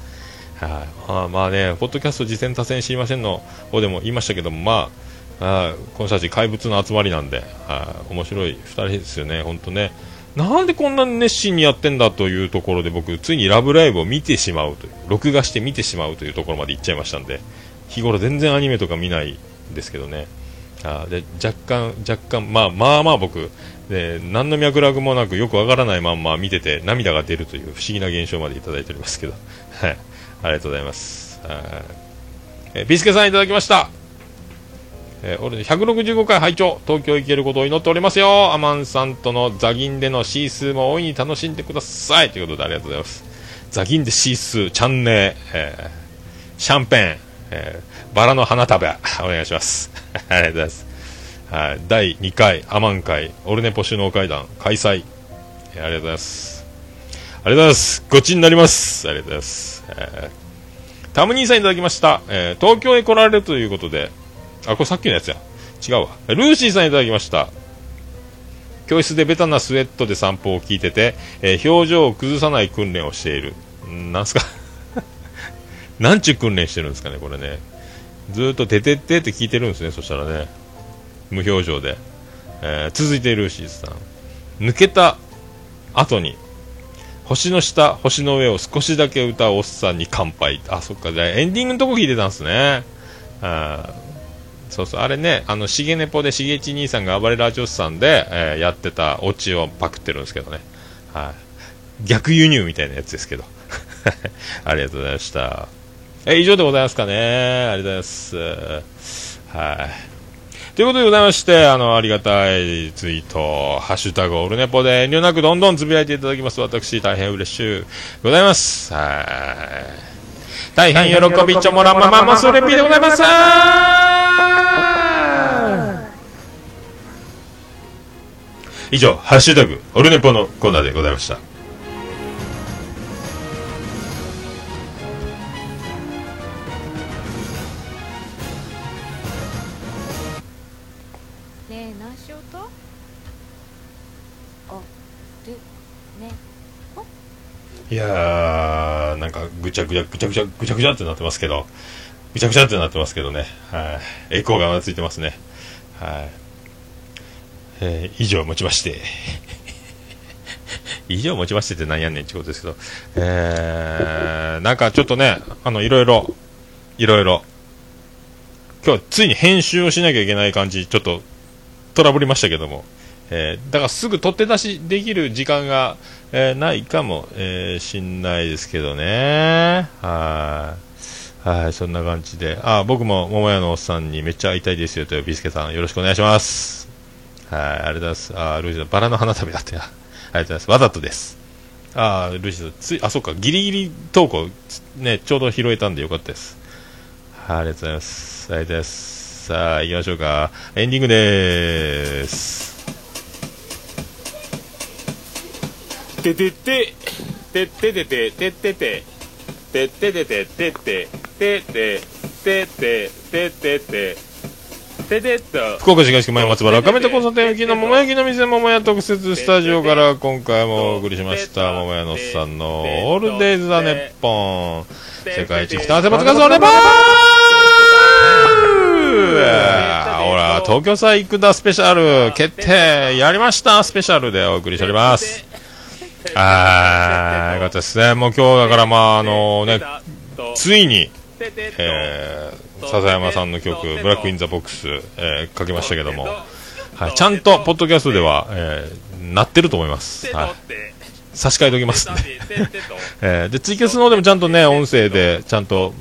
はい。まあね、ポッドキャスト自転車線知りませんの方でも言いましたけども、まあ、この人たち怪物の集まりなんで、面白い2人ですよね、本当ね。なんでこんなに熱心にやってんだというところで、僕ついにラブライブを見てしまうという、録画して見てしまうというところまで行っちゃいましたんで、日頃全然アニメとか見ないんですけどね。で若干まあ僕で何の脈絡もなくよくわからないまんま見てて涙が出るという不思議な現象までいただいておりますけどはいありがとうございます。ビスケさんいただきました。165回拝聴。東京行けることを祈っておりますよ。アマンさんとのザギンでのシースーも大いに楽しんでくださいということでありがとうございます。ザギンでシースーチャンネー、シャンペン、バラの花束お願いしますありがとうございます。はい、第2回アマン会オルネポ首脳会談開催、ありがとうございます、ありがとうございます、ごちになります、ありがとうございます。タム兄さんいただきました、東京へ来られるということで、あ、これさっきのやつや、違うわ。ルーシーさんいただきました。教室でベタなスウェットで散歩を聞いてて、表情を崩さない訓練をしている。なんすかなんちゅう訓練してるんですかね、これね。ずっとてててって聞いてるんですね、そしたらね、無表情で、続いているルーシーさん、抜けた後に星の下星の上を少しだけ歌うおっさんに乾杯。あ、そっか、じゃあエンディングのとこ聞いてたんですね。あ、そうそう、あれね、あのしげねぽでしげち兄さんが暴れラジオさんで、やってたオチをパクってるんですけどね、はい、逆輸入みたいなやつですけどありがとうございました。以上でございますかね。ありがとうございます。はい、ということでございまして、ありがたいツイート、ハッシュタグオルネポで遠慮なくどんどんつぶやいていただきますと私大変嬉しいございます。はい、大変喜びちょもらままマスレピでございます。以上、ハッシュタグオルネポのコーナーでございました。いやー、なんかぐちゃぐちゃってなってますけど、ね、はい、エコーがまだついてますね。はい、以上をもちまして以上をもちましてってなんやねんってことですけど、なんかちょっとね、いろいろ今日ついに編集をしなきゃいけない感じ、ちょっとトラブりましたけども、だからすぐ取って出しできる時間が、ないかも、しんないですけどね。はい、そんな感じで、僕も桃屋のおっさんにめっちゃ会いたいですよというビスケさん、よろしくお願いします。はい、ありがとうございます。ルーシーのバラの花旅だってなありがとうございます。わざとです。ルーシーさん、そっか、ギリギリ投稿ね、ちょうど拾えたんでよかったです。はい、ありがとうございます。ありがとうございます。さあ行きましょうか、エンディングでーす。福岡市東区前松原亀田交差点駅の桃焼きの店桃屋特設スタジオから今回もお送りしました桃屋のさんのオールデイズ・ザ・ネッポン、世界一北汗ばつかそうネッポン。ほら、東京さ行くだスペシャル決定、やりましたスペシャルでお送りしております。よかったですね。もう今日だから、ついに、笹山さんの曲ブラックインザボックス、かけましたけども、はい、ちゃんとポッドキャストでは、鳴ってると思います。はい、差し替えときますね、でツイキャスの方でもちゃんとね、音声でちゃんと、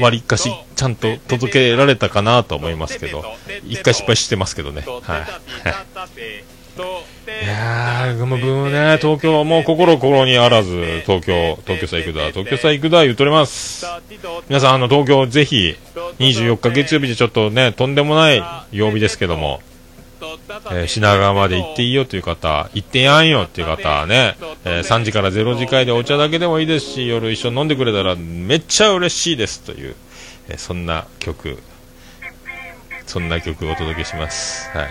割りかしちゃんと届けられたかなと思いますけど、一回失敗してますけどね。はいいやー、もうね、東京はもう心心にあらず、東京さ行くだ言うとれます。皆さん、東京ぜひ24日月曜日でちょっとね、とんでもない曜日ですけども、品川まで行っていいよという方、行ってやんよっていう方はね、3時から0時会でお茶だけでもいいですし、夜一緒に飲んでくれたらめっちゃ嬉しいですという、そんな曲をお届けします。はい、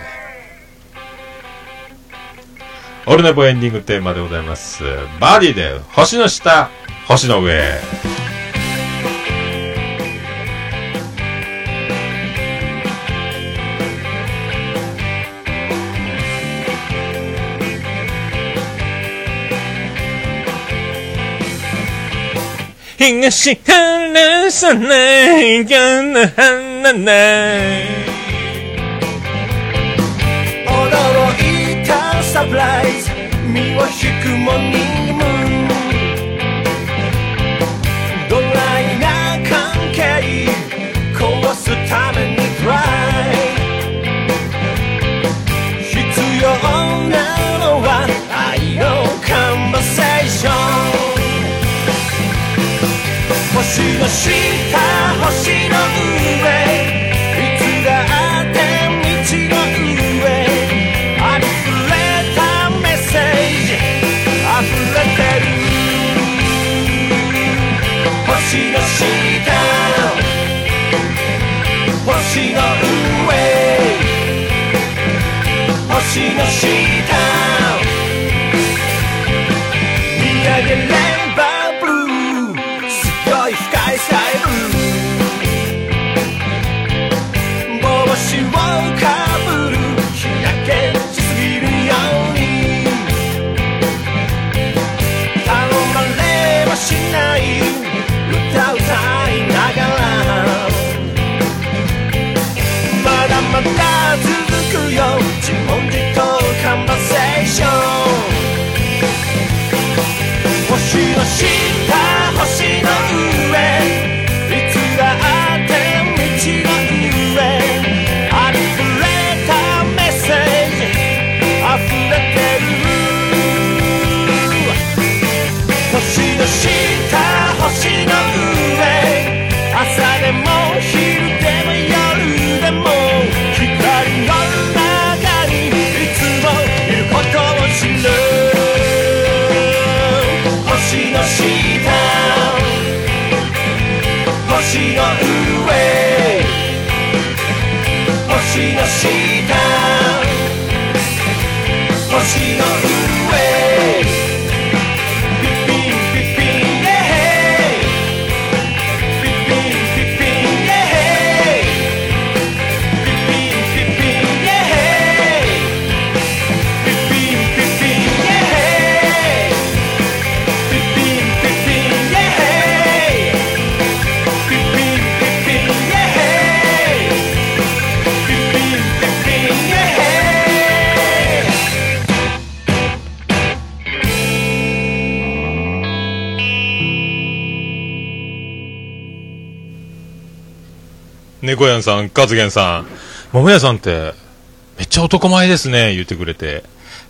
オルネポエンディングテーマでございます。バディで星の下星の上、東からさないがな花ないサプライズ身を引くもにもドライな関係壊すためにトライ、必要なのは愛のコンバセーション、星の下星の上、星の下、見上げればブルー、すごい深いスカイブルー、帽子をかぶる、日焼けしすぎるように頼まれはしない、歌うたいながらまた続くよ、自問自答カンバセーション、星の下、星の上、いつだって道の上、ありふれたメッセージ、溢れてる、星の下、星の上、朝でも昼でも夜星の下、星の上、星の下、星の上、ピッピンピッピンイエーイ、ピッピンピッピンイエーイ、ピッピンピッピンイエーイ、ピッピンピッピンイエーイ、ピッピン猫やんさん、かずげんさん、桃屋さんってめっちゃ男前ですね言ってくれて、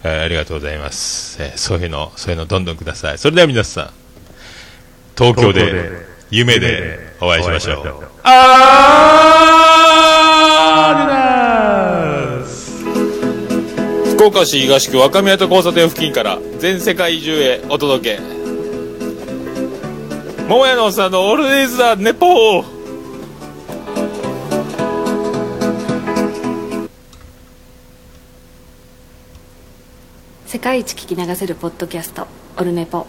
ありがとうございます、そういうのどんどんください。それでは皆さん、東京で夢でお会いしましょう。あーでーす。福岡市東区若宮と交差点付近から全世界中へお届け、桃屋のおっさんのオールディーズ・ザ・ネポー。世界一聞き流せるポッドキャストオルネポ。